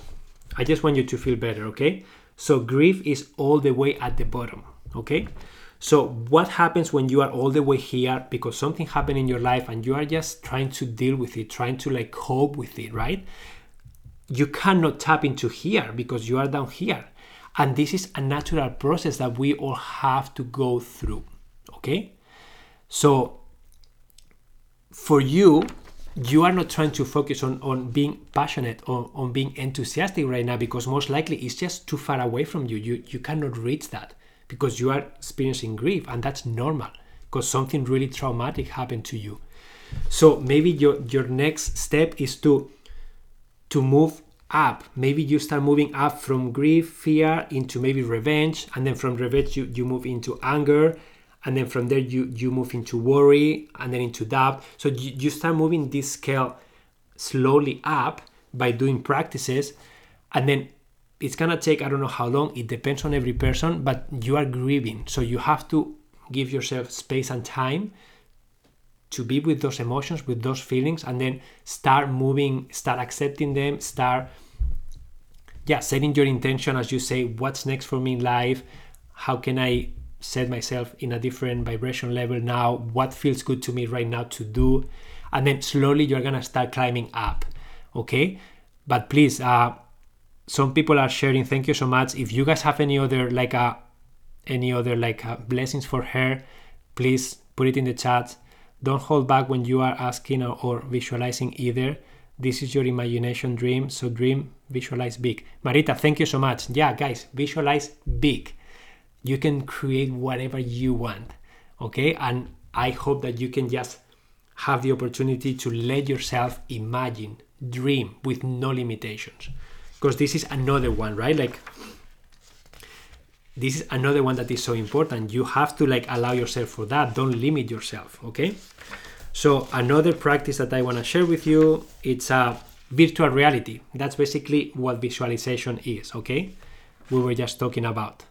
I just want you to feel better, okay? So grief is all the way at the bottom, okay? So what happens when you are all the way here because something happened in your life and you are just trying to deal with it, trying to like cope with it, right? You cannot tap into here because you are down here. And this is a natural process that we all have to go through, okay? So for you, you are not trying to focus on, on being passionate or on being enthusiastic right now because most likely it's just too far away from you. You, you cannot reach that because you are experiencing grief, and that's normal because something really traumatic happened to you. So maybe your, your next step is to to move up. Maybe you start moving up from grief, fear, into maybe revenge, and then from revenge you, you move into anger, and then from there you, you move into worry, and then into doubt. So you, you start moving this scale slowly up by doing practices, and then it's gonna take, I don't know how long, it depends on every person, but you are grieving. So you have to give yourself space and time to be with those emotions, with those feelings, and then start moving, start accepting them, start, yeah, setting your intention as you say, what's next for me in life? How can I set myself in a different vibration level now? What feels good to me right now to do? And then slowly you're gonna start climbing up, okay? But please, uh, some people are sharing, thank you so much. If you guys have any other like uh, any other like uh, blessings for her, please put it in the chat. Don't hold back when you are asking or, or visualizing either. This is your imagination dream, so dream, visualize big. Marita, thank you so much. Yeah, guys, visualize big. You can create whatever you want, okay? And I hope that you can just have the opportunity to let yourself imagine, dream with no limitations. Because this is another one, right? Like, this is another one that is so important. You have to like allow yourself for that. Don't limit yourself, okay? So another practice that I want to share with you, it's a virtual reality. That's basically what visualization is, okay? We were just talking about.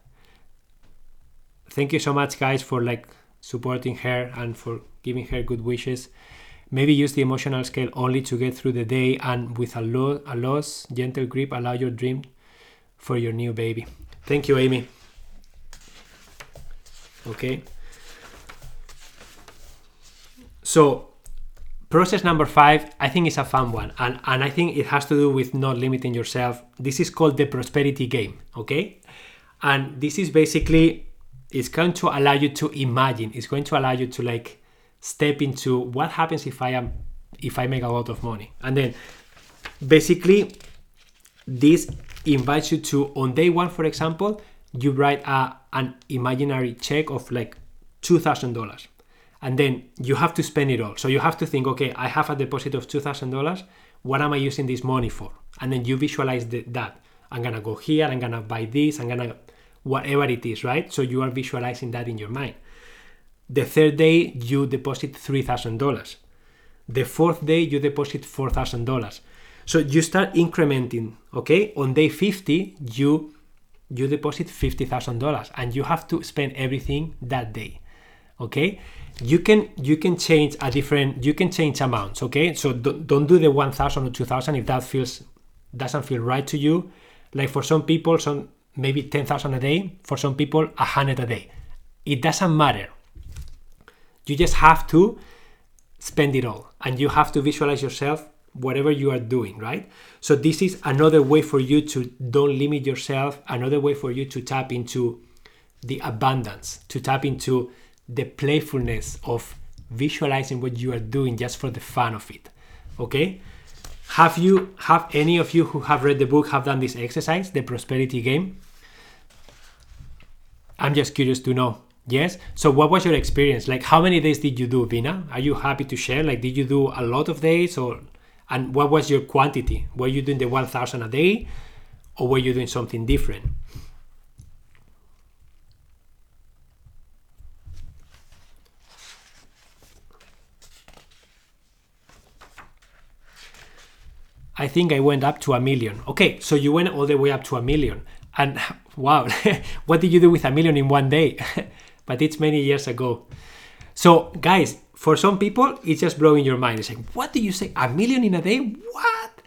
Thank you so much, guys, for like supporting her and for giving her good wishes. Maybe use the emotional scale only to get through the day, and with a, lo- a loose, gentle grip, allow your dream for your new baby. Thank you, Amy. Okay, So process number five, I think is a fun one. And, and I think it has to do with not limiting yourself. This is called the prosperity game, okay? And this is basically, it's going to allow you to imagine. It's going to allow you to like step into what happens if I am, if I make a lot of money. And then basically this invites you to, on day one, for example, you write a, an imaginary check of like two thousand dollars. And then you have to spend it all. So you have to think, okay, I have a deposit of two thousand dollars. What am I using this money for? And then you visualize the, that. I'm going to go here. I'm going to buy this. I'm going to whatever it is, right? So you are visualizing that in your mind. The third day, you deposit three thousand dollars. The fourth day, you deposit four thousand dollars. So you start incrementing, okay? On day fifty, you, you deposit fifty thousand dollars. And you have to spend everything that day, okay? You can you can change a different you can change amounts, okay? So don't, don't do the one thousand or two thousand if that feels doesn't feel right to you. Like for some people, some maybe ten thousand a day. For some people, one hundred a day. It doesn't matter. You just have to spend it all, and you have to visualize yourself whatever you are doing, right? So this is another way for you to don't limit yourself. Another way for you to tap into the abundance, to tap into the playfulness of visualizing what you are doing just for the fun of it, okay? Have you, have any of you who have read the book have done this exercise, the prosperity game? I'm just curious to know, yes? So what was your experience? Like how many days did you do, Vina? Are you happy to share? Like did you do a lot of days, or, and what was your quantity? Were you doing the one thousand a day, or were you doing something different? I think I went up to a million. Okay, so you went all the way up to a million. And wow, what did you do with a million in one day? But it's many years ago. So guys, for some people, it's just blowing your mind. It's like, what do you say? A million in a day? What?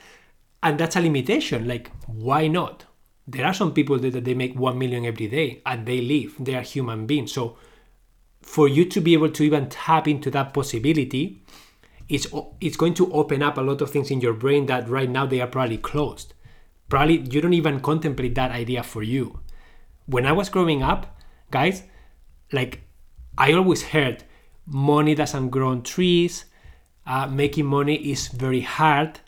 And that's a limitation. Like, why not? There are some people that, that they make one million every day and they live. They are human beings. So for you to be able to even tap into that possibility, It's, it's going to open up a lot of things in your brain that right now they are probably closed. Probably you don't even contemplate that idea for you. When I was growing up, guys, like I always heard money doesn't grow on trees. Uh, making money is very hard.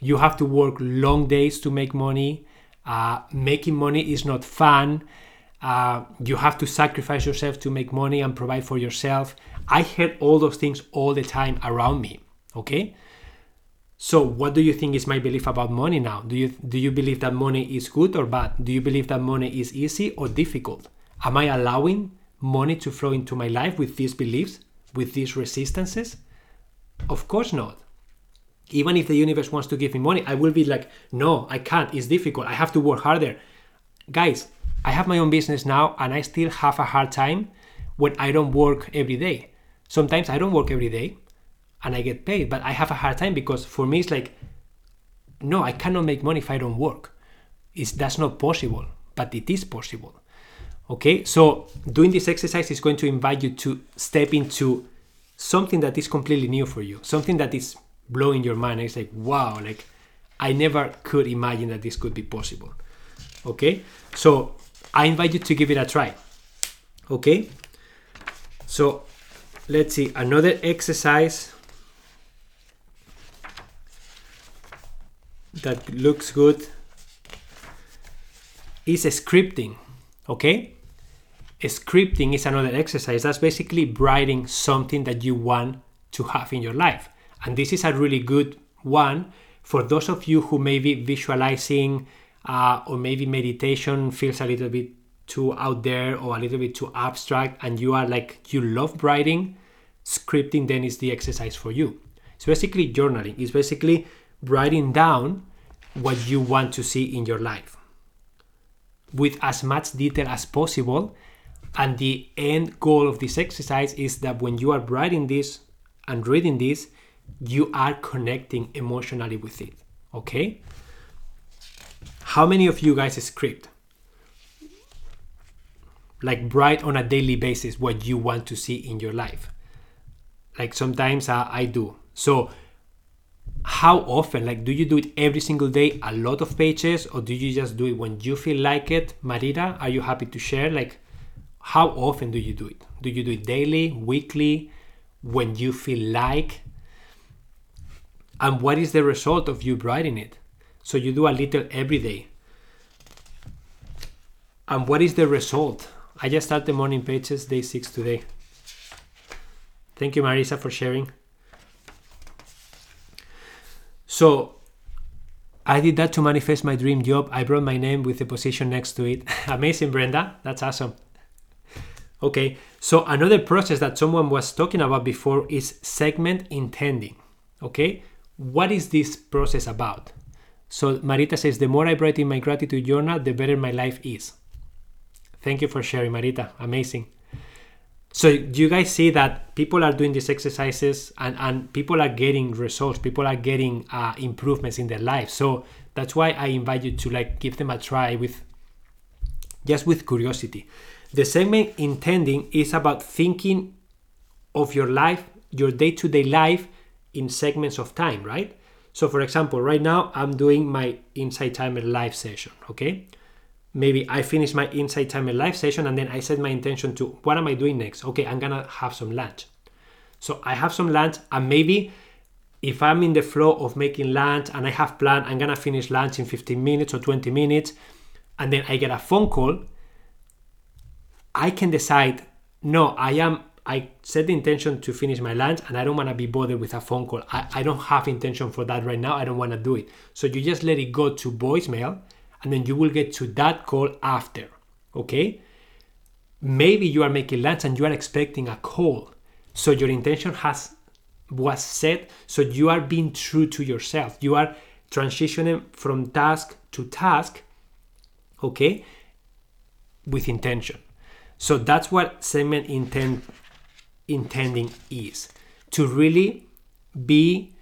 You have to work long days to make money. Uh, making money is not fun. Uh, you have to sacrifice yourself to make money and provide for yourself. I heard all those things all the time around me. Okay, so what do you think is my belief about money now? Do you do you believe that money is good or bad? Do you believe that money is easy or difficult? Am I allowing money to flow into my life with these beliefs, with these resistances? Of course not. Even if the universe wants to give me money, I will be like, no, I can't. It's difficult. I have to work harder. Guys, I have my own business now, and I still have a hard time when I don't work every day. Sometimes I don't work every day, and I get paid, but I have a hard time because for me it's like, no, I cannot make money if I don't work. It's, that's not possible, but it is possible. Okay, so doing this exercise is going to invite you to step into something that is completely new for you, something that is blowing your mind. It's like, wow, like I never could imagine that this could be possible. Okay, so I invite you to give it a try. Okay, so let's see another exercise that looks good is scripting. Okay, scripting is another exercise that's basically writing something that you want to have in your life, and this is a really good one for those of you who may be visualizing uh, or maybe meditation feels a little bit too out there or a little bit too abstract, and you are like, you love writing. Scripting then is the exercise for you. It's basically journaling. It's basically writing down what you want to see in your life with as much detail as possible. And the end goal of this exercise is that when you are writing this and reading this, you are connecting emotionally with it. Okay? How many of you guys script? Like write on a daily basis what you want to see in your life. Like sometimes I, I do. So how often? Like, do you do it every single day, a lot of pages, or do you just do it when you feel like it? Marita, are you happy to share? Like, how often do you do it? Do you do it daily, weekly, when you feel like? And what is the result of you writing it? So you do a little every day. And what is the result? I just started morning pages, day six today. Thank you, Marisa, for sharing. So I did that to manifest my dream job. I brought my name with the position next to it. Amazing, Brenda. That's awesome. Okay, so another process that someone was talking about before is segment intending. Okay, what is this process about? So Marita says, the more I write in my gratitude journal, the better my life is. Thank you for sharing, Marita. Amazing. So do you guys see that people are doing these exercises and, and people are getting results, people are getting uh, improvements in their life? So that's why I invite you to like give them a try with just with curiosity. The segment intending is about thinking of your life, your day-to-day life in segments of time, right? So for example, right now I'm doing my Insight Timer live session, okay? Maybe I finish my Insight Timer live session and then I set my intention to what am I doing next? Okay, I'm gonna have some lunch. So I have some lunch, and maybe if I'm in the flow of making lunch and I have planned, I'm gonna finish lunch in fifteen minutes or twenty minutes, and then I get a phone call, I can decide, no, I am, I set the intention to finish my lunch and I don't want to be bothered with a phone call. I, I don't have intention for that right now. I don't want to do it. So you just let it go to voicemail and then you will get to that call after, okay? Maybe you are making lunch and you are expecting a call. So your intention has was set. So you are being true to yourself. You are transitioning from task to task, okay, with intention. So that's what segment intent intending is, to really be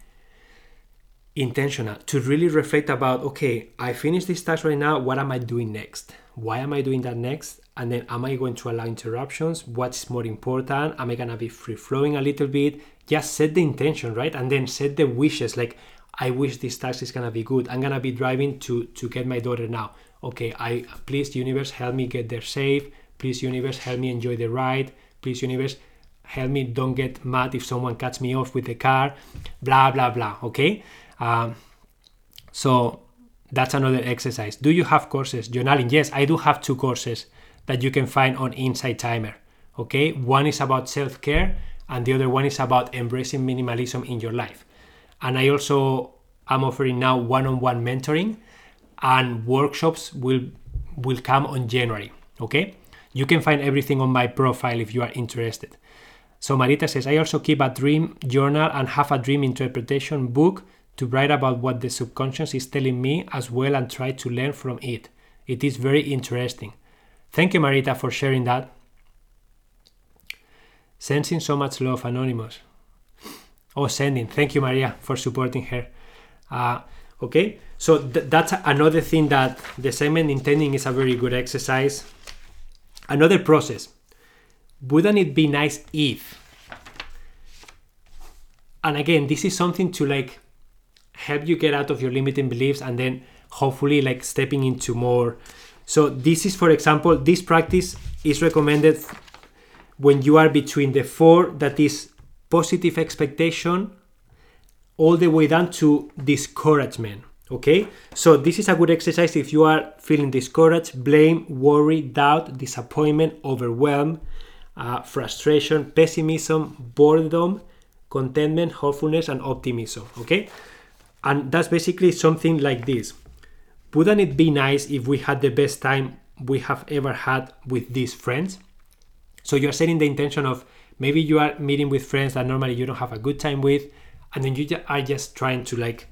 intentional, to really reflect about, okay, I finished this task right now, what am I doing next? Why am I doing that next? And then am I going to allow interruptions? What's more important? Am I gonna be free-flowing a little bit? Just set the intention, right? And then set the wishes, like I wish this task is gonna be good. I'm gonna be driving to, to get my daughter now. Okay, I please universe, help me get there safe. Please, universe, help me enjoy the ride. Please, universe, help me don't get mad if someone cuts me off with the car. Blah, blah, blah, okay? Um, so that's another exercise. Do you have courses? Journaling, yes, I do have two courses that you can find on Insight Timer, okay? One is about self-care and the other one is about embracing minimalism in your life. And I also am offering now one-on-one mentoring, and workshops will, will come on January, okay? You can find everything on my profile if you are interested. So Marita says, I also keep a dream journal and have a dream interpretation book to write about what the subconscious is telling me as well and try to learn from it. It is very interesting. Thank you, Marita, for sharing that. Sensing so much love, Anonymous. Oh, sending. Thank you, Maria, for supporting her. Uh, okay, so th- that's another thing that the segment intending is a very good exercise. Another process, wouldn't it be nice if? And again, this is something to like help you get out of your limiting beliefs and then hopefully like stepping into more. So this is, for example, this practice is recommended when you are between the four, that is positive expectation, all the way down to discouragement. Okay, so this is a good exercise if you are feeling discouraged, blame, worry, doubt, disappointment, overwhelm, uh, frustration, pessimism, boredom, contentment, hopefulness, and optimism. Okay, and that's basically something like this. Wouldn't it be nice if we had the best time we have ever had with these friends? So you're setting the intention of maybe you are meeting with friends that normally you don't have a good time with, and then you are just trying to like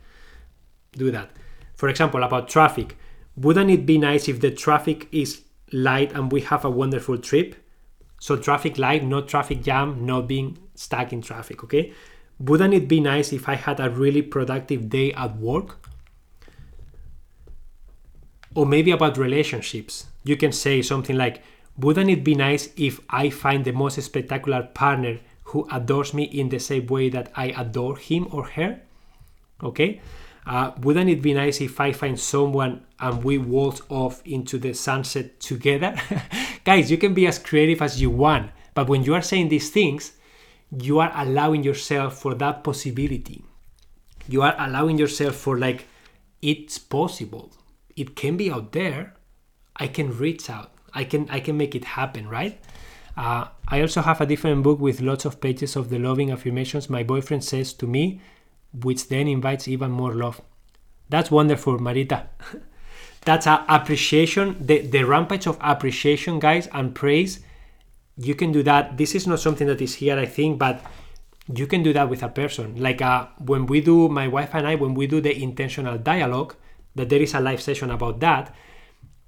do that. For example, about traffic. Wouldn't it be nice if the traffic is light and we have a wonderful trip? So traffic light, no traffic jam, not being stuck in traffic, okay? Wouldn't it be nice if I had a really productive day at work? Or maybe about relationships. You can say something like, wouldn't it be nice if I find the most spectacular partner who adores me in the same way that I adore him or her? Okay? Uh, wouldn't it be nice if I find someone and we waltz off into the sunset together? Guys, you can be as creative as you want, but when you are saying these things, you are allowing yourself for that possibility. You are allowing yourself for, like, it's possible. It can be out there. I can reach out. I can I can make it happen, right? Uh, I also have a different book with lots of pages of the loving affirmations my boyfriend says to me, which then invites even more love. That's wonderful, Marita. That's a appreciation, the, the rampage of appreciation, guys, and praise. You can do that. This is not something that is here, I think, but you can do that with a person. Like uh, when we do, my wife and I, when we do the intentional dialogue, that there is a live session about that,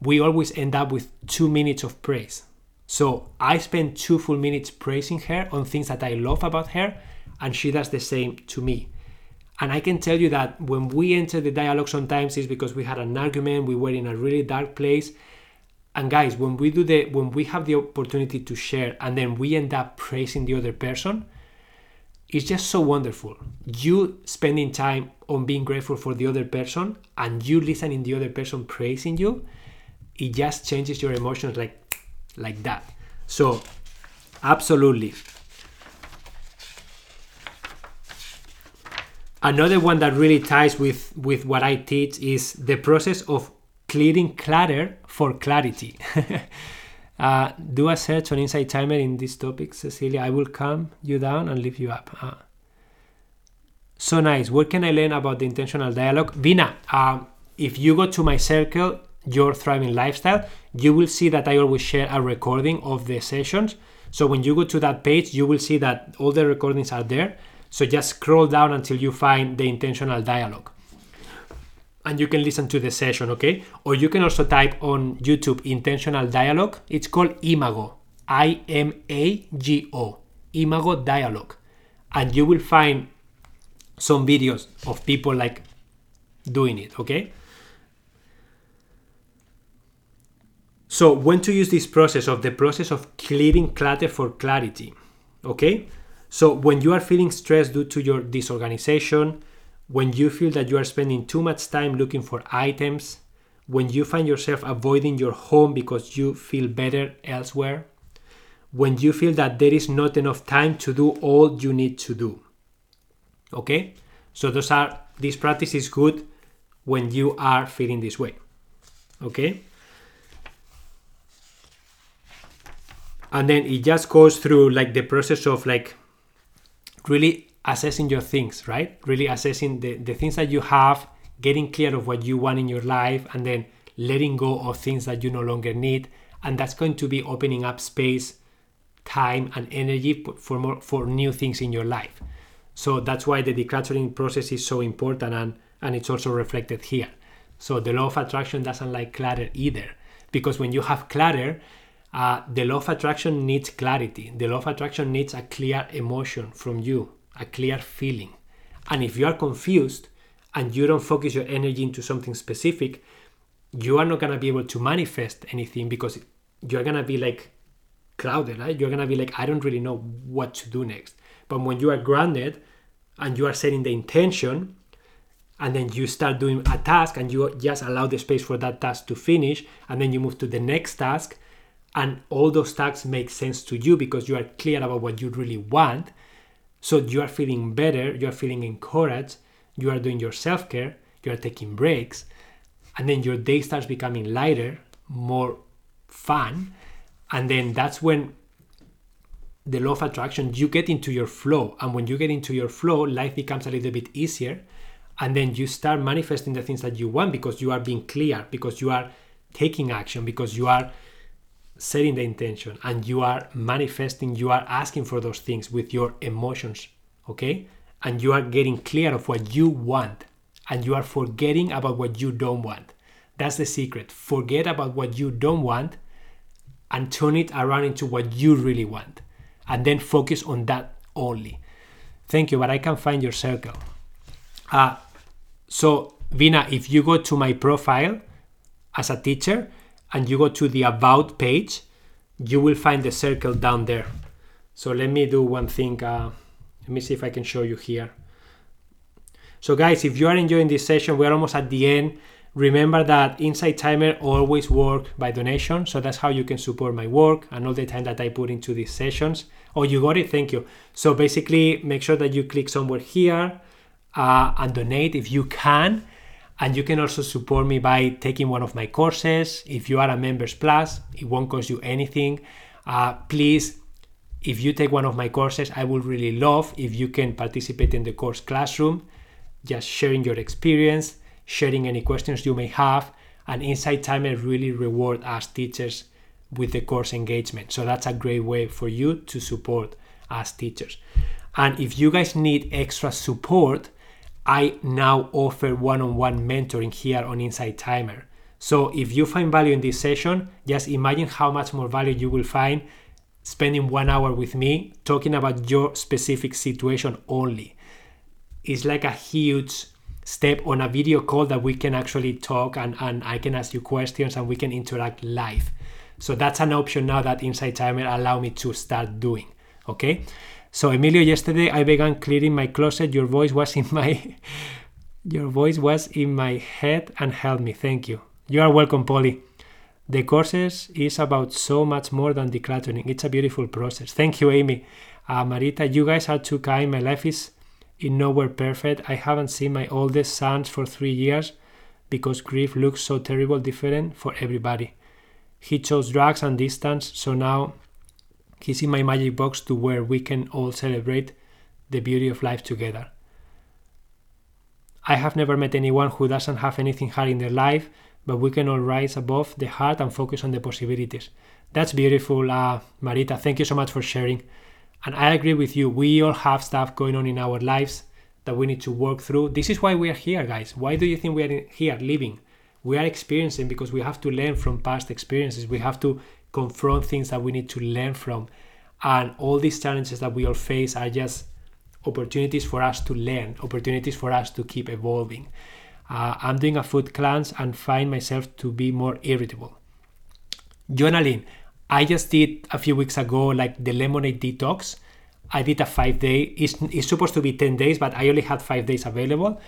we always end up with two minutes of praise. So I spend two full minutes praising her on things that I love about her, and she does the same to me. And I can tell you that when we enter the dialogue sometimes it's because we had an argument, we were in a really dark place. And guys, when we do the, when we have the opportunity to share and then we end up praising the other person, it's just so wonderful. You spending time on being grateful for the other person and you listening the other person praising you, it just changes your emotions like, like that. So, absolutely. Another one that really ties with, with what I teach is the process of clearing clutter for clarity. uh, do a search on Insight Timer in this topic, Cecilia. I will calm you down and lift you up. Uh, so nice. What can I learn about the intentional dialogue? Vina, uh, if you go to my circle, Your Thriving Lifestyle, you will see that I always share a recording of the sessions. So when you go to that page, you will see that all the recordings are there. So just scroll down until you find the intentional dialogue. And you can listen to the session, okay? Or you can also type on YouTube intentional dialogue. It's called Imago, I M A G O, Imago dialogue. And you will find some videos of people like doing it, okay? So when to use this process of the process of clearing clutter for clarity, okay? So when you are feeling stressed due to your disorganization, when you feel that you are spending too much time looking for items, when you find yourself avoiding your home because you feel better elsewhere, when you feel that there is not enough time to do all you need to do. Okay? So those are, this practice is good when you are feeling this way. Okay? And then it just goes through like the process of like really assessing your things, right? Really assessing the, the things that you have, getting clear of what you want in your life, and then letting go of things that you no longer need. And that's going to be opening up space, time, and energy for more, for new things in your life. So that's why the decluttering process is so important, and, and it's also reflected here. So the law of attraction doesn't like clutter either, because when you have clutter, uh, the law of attraction needs clarity. The law of attraction needs a clear emotion from you, a clear feeling. And if you are confused and you don't focus your energy into something specific, you are not going to be able to manifest anything because you're going to be like clouded, right? You're going to be like, I don't really know what to do next. But when you are grounded and you are setting the intention and then you start doing a task and you just allow the space for that task to finish and then you move to the next task and all those tasks make sense to you because you are clear about what you really want. So you are feeling better, you are feeling encouraged, you are doing your self-care, you are taking breaks, and then your day starts becoming lighter, more fun, and then that's when the law of attraction, you get into your flow, and when you get into your flow, life becomes a little bit easier, and then you start manifesting the things that you want because you are being clear, because you are taking action, because you are setting the intention and you are manifesting, you are asking for those things with your emotions, okay? And you are getting clear of what you want and you are forgetting about what you don't want. That's the secret. Forget about what you don't want and turn it around into what you really want and then focus on that only. Thank you, but I can find your circle. Uh, so Vina, if you go to my profile as a teacher, and you go to the About page, you will find the circle down there. So let me do one thing. Uh, let me see if I can show you here. So guys, if you are enjoying this session, we're almost at the end. Remember that Insight Timer always works by donation, so that's how you can support my work and all the time that I put into these sessions. Oh, you got it? Thank you. So basically, make sure that you click somewhere here uh, and donate if you can. And you can also support me by taking one of my courses. If you are a Members Plus, it won't cost you anything. Uh, please, if you take one of my courses, I would really love if you can participate in the course classroom, just sharing your experience, sharing any questions you may have, and Insight Timer really reward us teachers with the course engagement. So that's a great way for you to support us teachers. And if you guys need extra support, I now offer one-on-one mentoring here on Insight Timer. So if you find value in this session, just imagine how much more value you will find spending one hour with me talking about your specific situation only. It's like a huge step on a video call that we can actually talk and, and I can ask you questions and we can interact live. So that's an option now that Insight Timer allow me to start doing, okay? So Emilio, yesterday I began clearing my closet. Your voice was in my your voice was in my head and helped me. Thank you. You are welcome, Polly. The courses is about so much more than decluttering. It's a beautiful process. Thank you, Amy. Uh, Marita, you guys are too kind. My life is in nowhere perfect. I haven't seen my oldest sons for three years because grief looks so terrible different for everybody. He chose drugs and distance, so now he's in my magic box to where we can all celebrate the beauty of life together. I have never met anyone who doesn't have anything hard in their life, but we can all rise above the heart and focus on the possibilities. That's beautiful, uh, Marita. Thank you so much for sharing. And I agree with you. We all have stuff going on in our lives that we need to work through. This is why we are here, guys. Why do you think we are here living? We are experiencing because we have to learn from past experiences. We have to confront things that we need to learn from. And all these challenges that we all face are just opportunities for us to learn, opportunities for us to keep evolving. Uh, I'm doing a food cleanse and find myself to be more irritable. Journaling. I just did a few weeks ago, like the lemonade detox. I did a five day, it's, it's supposed to be ten days, but I only had five days available.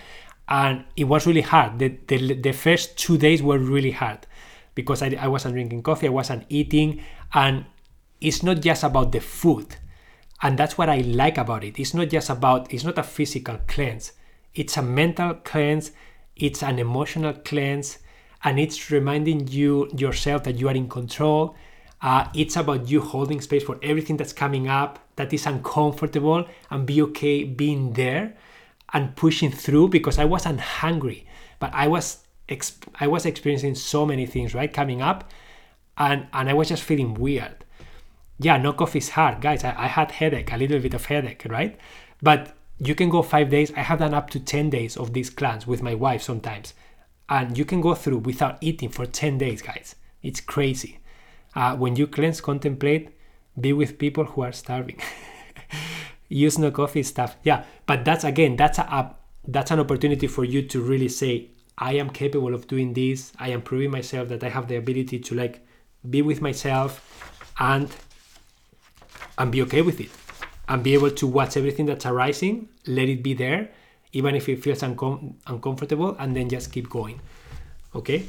And it was really hard. The, the, the first two days were really hard because I, I wasn't drinking coffee, I wasn't eating. And it's not just about the food. And that's what I like about it. It's not just about, it's not a physical cleanse. It's a mental cleanse. It's an emotional cleanse. And it's reminding you yourself that you are in control. Uh, it's about you holding space for everything that's coming up that is uncomfortable and be okay being there and pushing through, because I wasn't hungry, but I was exp- I was experiencing so many things, right, coming up, and, and I was just feeling weird. Yeah, no coffee's hard, guys. I, I had headache, a little bit of headache, right? But you can go five days. I have done up to ten days of these cleanse with my wife sometimes, and you can go through without eating for ten days, guys. It's crazy. Uh, when you cleanse, contemplate, be with people who are starving. Use no coffee stuff. Yeah, but that's, again, that's a, a that's an opportunity for you to really say, I am capable of doing this. I am proving myself that I have the ability to, like, be with myself and and be okay with it, and be able to watch everything that's arising, let it be there, even if it feels uncom- uncomfortable, and then just keep going. Okay.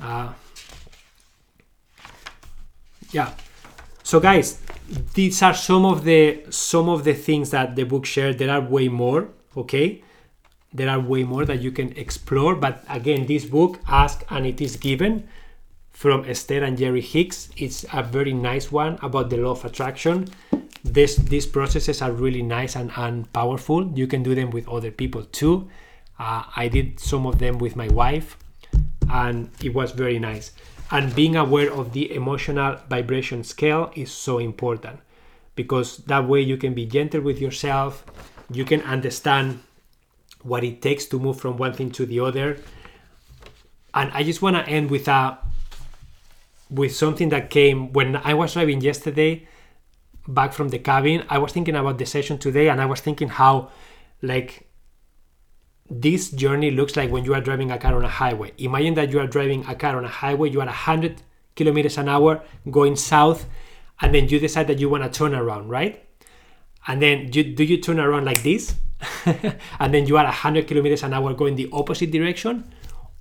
Uh, Yeah. So guys, these are some of the some of the things that the book shared. There are way more, okay? There are way more that you can explore. But again, this book, Ask and It Is Given, from Esther and Jerry Hicks, it's a very nice one about the law of attraction. This, these processes are really nice and, and powerful. You can do them with other people too. Uh, I did some of them with my wife, and it was very nice. And being aware of the emotional vibration scale is so important, because that way you can be gentle with yourself, you can understand what it takes to move from one thing to the other. And I just want to end with a with something that came when I was driving yesterday back from the cabin. I was thinking about the session today, and I was thinking how, like, this journey looks like when you are driving a car on a highway. Imagine that you are driving a car on a highway, you are one hundred kilometers an hour going south, and then you decide that you want to turn around, right? and then you, do you turn around like this and then you are one hundred kilometers an hour going the opposite direction?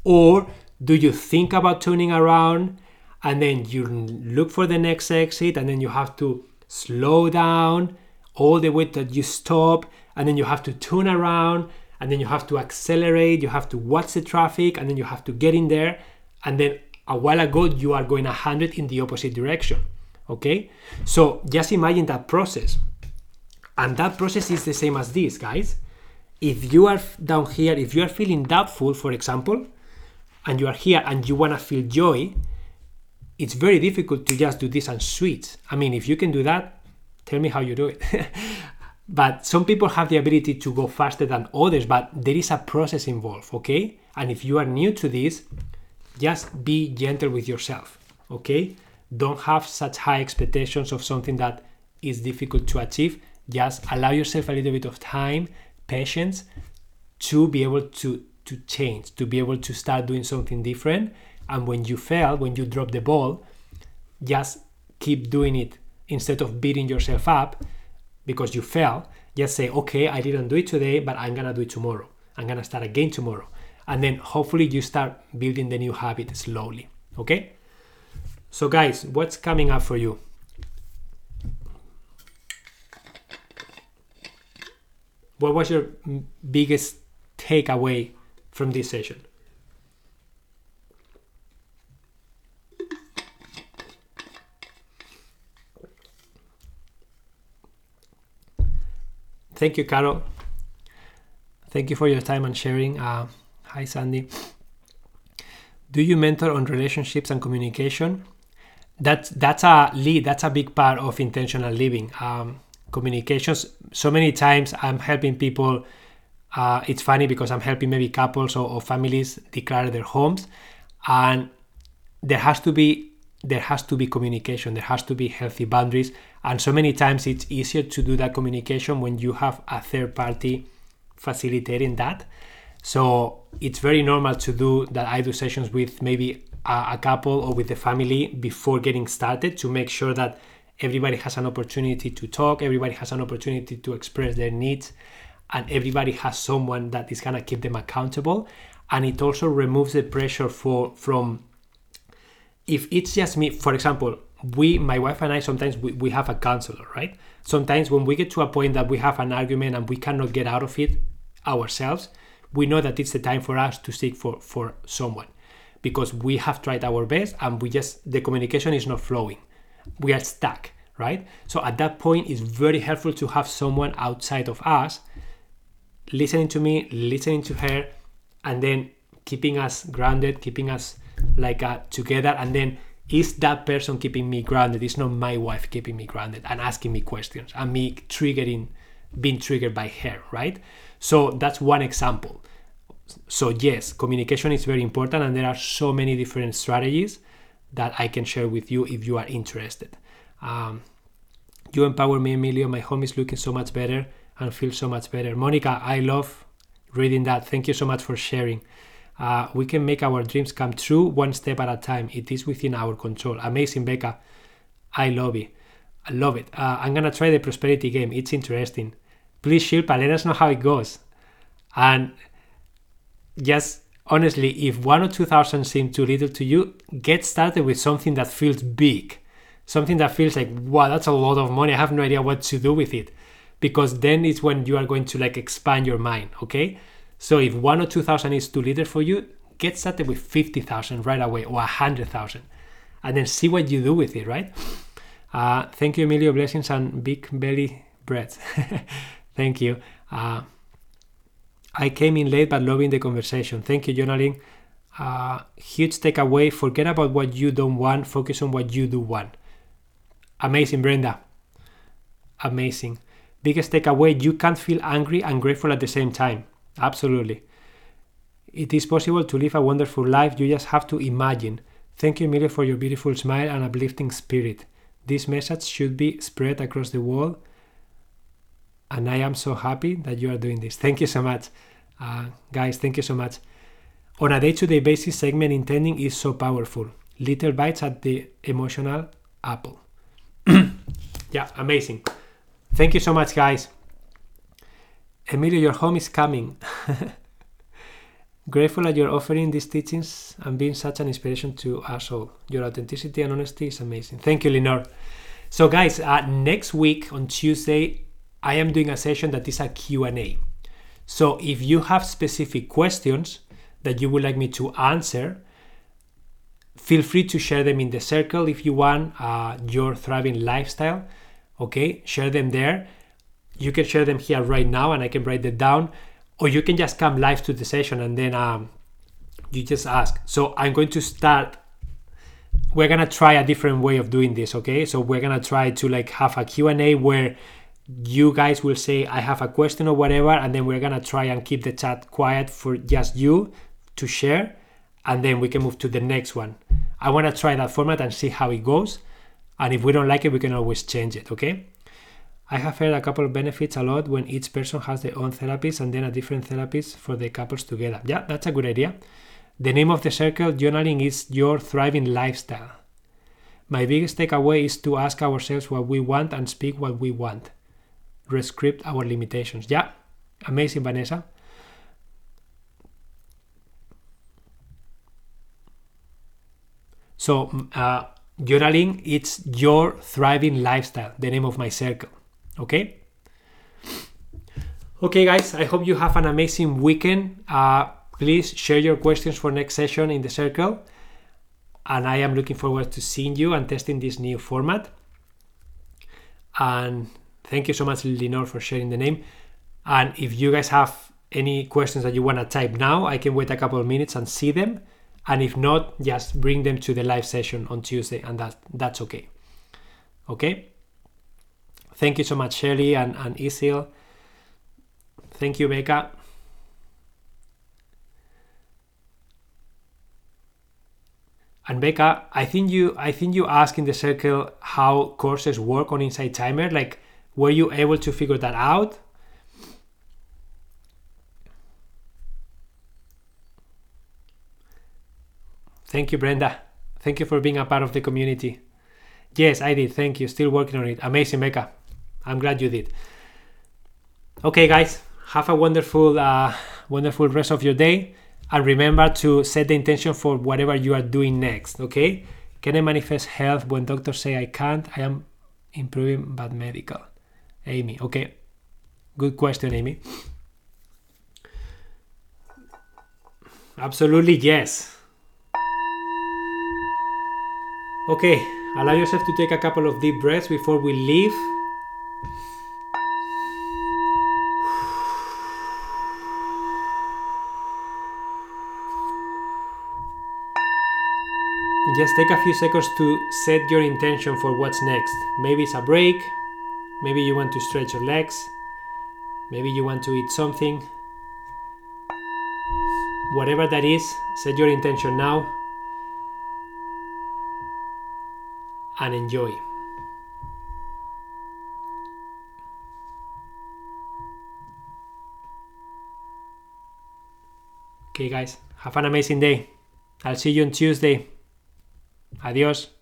Or do you think about turning around and then you look for the next exit and then you have to slow down all the way that you stop and then you have to turn around and then you have to accelerate, you have to watch the traffic and then you have to get in there, and then a while ago you are going one hundred in the opposite direction, okay? So just imagine that process. And that process is the same as this, guys. If you are down here, if you are feeling doubtful, for example, and you are here and you want to feel joy, it's very difficult to just do this and switch. I mean, if you can do that, tell me how you do it. But some people have the ability to go faster than others, but there is a process involved, okay? And if you are new to this, just be gentle with yourself, okay? Don't have such high expectations of something that is difficult to achieve. Just allow yourself a little bit of time, patience, to be able to, to change, to be able to start doing something different. And when you fail, when you drop the ball, just keep doing it instead of beating yourself up because you fail. Just say, okay, I didn't do it today, but I'm gonna do it tomorrow. I'm gonna start again tomorrow. And then hopefully you start building the new habit slowly, okay? So guys, what's coming up for you? What was your biggest takeaway from this session? Thank you, Carol. Thank you for your time and sharing. Uh, Hi, Sandy. Do you mentor on relationships and communication? That's, that's a lead. That's a big part of intentional living. Um, communications. So many times I'm helping people. Uh, it's funny because I'm helping maybe couples or, or families declare their homes, and there has to be there has to be communication. There has to be healthy boundaries, and so many times it's easier to do that communication when you have a third party facilitating that. So it's very normal to do that. I do sessions with maybe a, a couple or with the family before getting started to make sure that everybody has an opportunity to talk, everybody has an opportunity to express their needs, and everybody has someone that is going to keep them accountable. And it also removes the pressure for from if it's just me. For example, we, my wife and I, sometimes we, we have a counselor, right? Sometimes when we get to a point that we have an argument and we cannot get out of it ourselves, we know that it's the time for us to seek for, for someone, because we have tried our best and we just, the communication is not flowing. We are stuck, right? So at that point, it's very helpful to have someone outside of us listening to me, listening to her, and then keeping us grounded, keeping us like uh, together. And then is that person keeping me grounded? It's not my wife keeping me grounded and asking me questions and me triggering, being triggered by her, right? So that's one example. So yes, communication is very important, and there are so many different strategies that I can share with you if you are interested. Um, you empower me, Emilio. My home is looking so much better and feels so much better. Monica, I love reading that. Thank you so much for sharing. Uh, we can make our dreams come true one step at a time. It is within our control. Amazing, Becca. I love it. I love it. Uh, I'm going to try the prosperity game. It's interesting. Please, Shilpa, let us know how it goes. And just honestly, if one or two thousand seem too little to you, get started with something that feels big. Something that feels like, wow, that's a lot of money. I have no idea what to do with it. Because then it's when you are going to like expand your mind, okay? So if one or two thousand is too little for you, get started with fifty thousand right away, or one hundred thousand. And then see what you do with it, right? Uh, thank you, Emilio. Blessings and big belly breath. Thank you. Uh, I came in late, but loving the conversation. Thank you, Jonalyn. Uh, huge takeaway. Forget about what you don't want. Focus on what you do want. Amazing, Brenda. Amazing. Biggest takeaway. You can't feel angry and grateful at the same time. Absolutely. It is possible to live a wonderful life. You just have to imagine. Thank you, Emilia, for your beautiful smile and uplifting spirit. This message should be spread across the world. And I am so happy that you are doing this. Thank you so much. Uh, guys, thank you so much. On a day-to-day basis, segment intending is so powerful. Little bites at the emotional apple. Yeah, amazing. Thank you so much, guys. Emilio, your home is coming. Grateful that you're offering these teachings and being such an inspiration to us all. Your authenticity and honesty is amazing. Thank you, Lenore. So guys, uh, next week on Tuesday, I am doing a session that is a Q and A. So if you have specific questions that you would like me to answer, feel free to share them in the circle if you want, uh, Your Thriving Lifestyle. Okay, share them there. You can share them here right now and I can write them down. Or you can just come live to the session and then um, you just ask. So I'm going to start, we're gonna try a different way of doing this, okay? So we're gonna try to like have a Q and A where you guys will say, I have a question or whatever, and then we're gonna try and keep the chat quiet for just you to share, and then we can move to the next one. I wanna try that format and see how it goes. And if we don't like it, we can always change it, okay? I have heard a couple of benefits a lot when each person has their own therapist and then a different therapist for the couples together. Yeah, that's a good idea. The name of the circle, journaling, is Your Thriving Lifestyle. My biggest takeaway is to ask ourselves what we want and speak what we want. Rescript our limitations. Yeah, amazing, Vanessa. So, uh, journaling, it's Your Thriving Lifestyle, the name of my circle. Okay? Okay, guys, I hope you have an amazing weekend. Uh, Please share your questions for next session in the circle. And I am looking forward to seeing you and testing this new format. And thank you so much, Lenore, for sharing the name. And if you guys have any questions that you want to type now, I can wait a couple of minutes and see them. And if not, just bring them to the live session on Tuesday, and that, that's okay. Okay? Thank you so much, Shelley and, and Isil. Thank you, Becca. And Becca, I think you I think you asked in the circle how courses work on Insight Timer. Like, were you able to figure that out? Thank you, Brenda. Thank you for being a part of the community. Yes, I did. Thank you. Still working on it. Amazing, Becca. I'm glad you did. Okay, guys. Have a wonderful, uh, wonderful rest of your day. And remember to set the intention for whatever you are doing next, okay? Can I manifest health when doctors say I can't? I am improving but medical. Amy, okay. Good question, Amy. Absolutely, yes. Okay, allow yourself to take a couple of deep breaths before we leave. Just take a few seconds to set your intention for what's next. Maybe it's a break, maybe you want to stretch your legs, maybe you want to eat something. Whatever that is, set your intention now and enjoy. Okay, guys, have an amazing day. I'll see you on Tuesday. Adiós.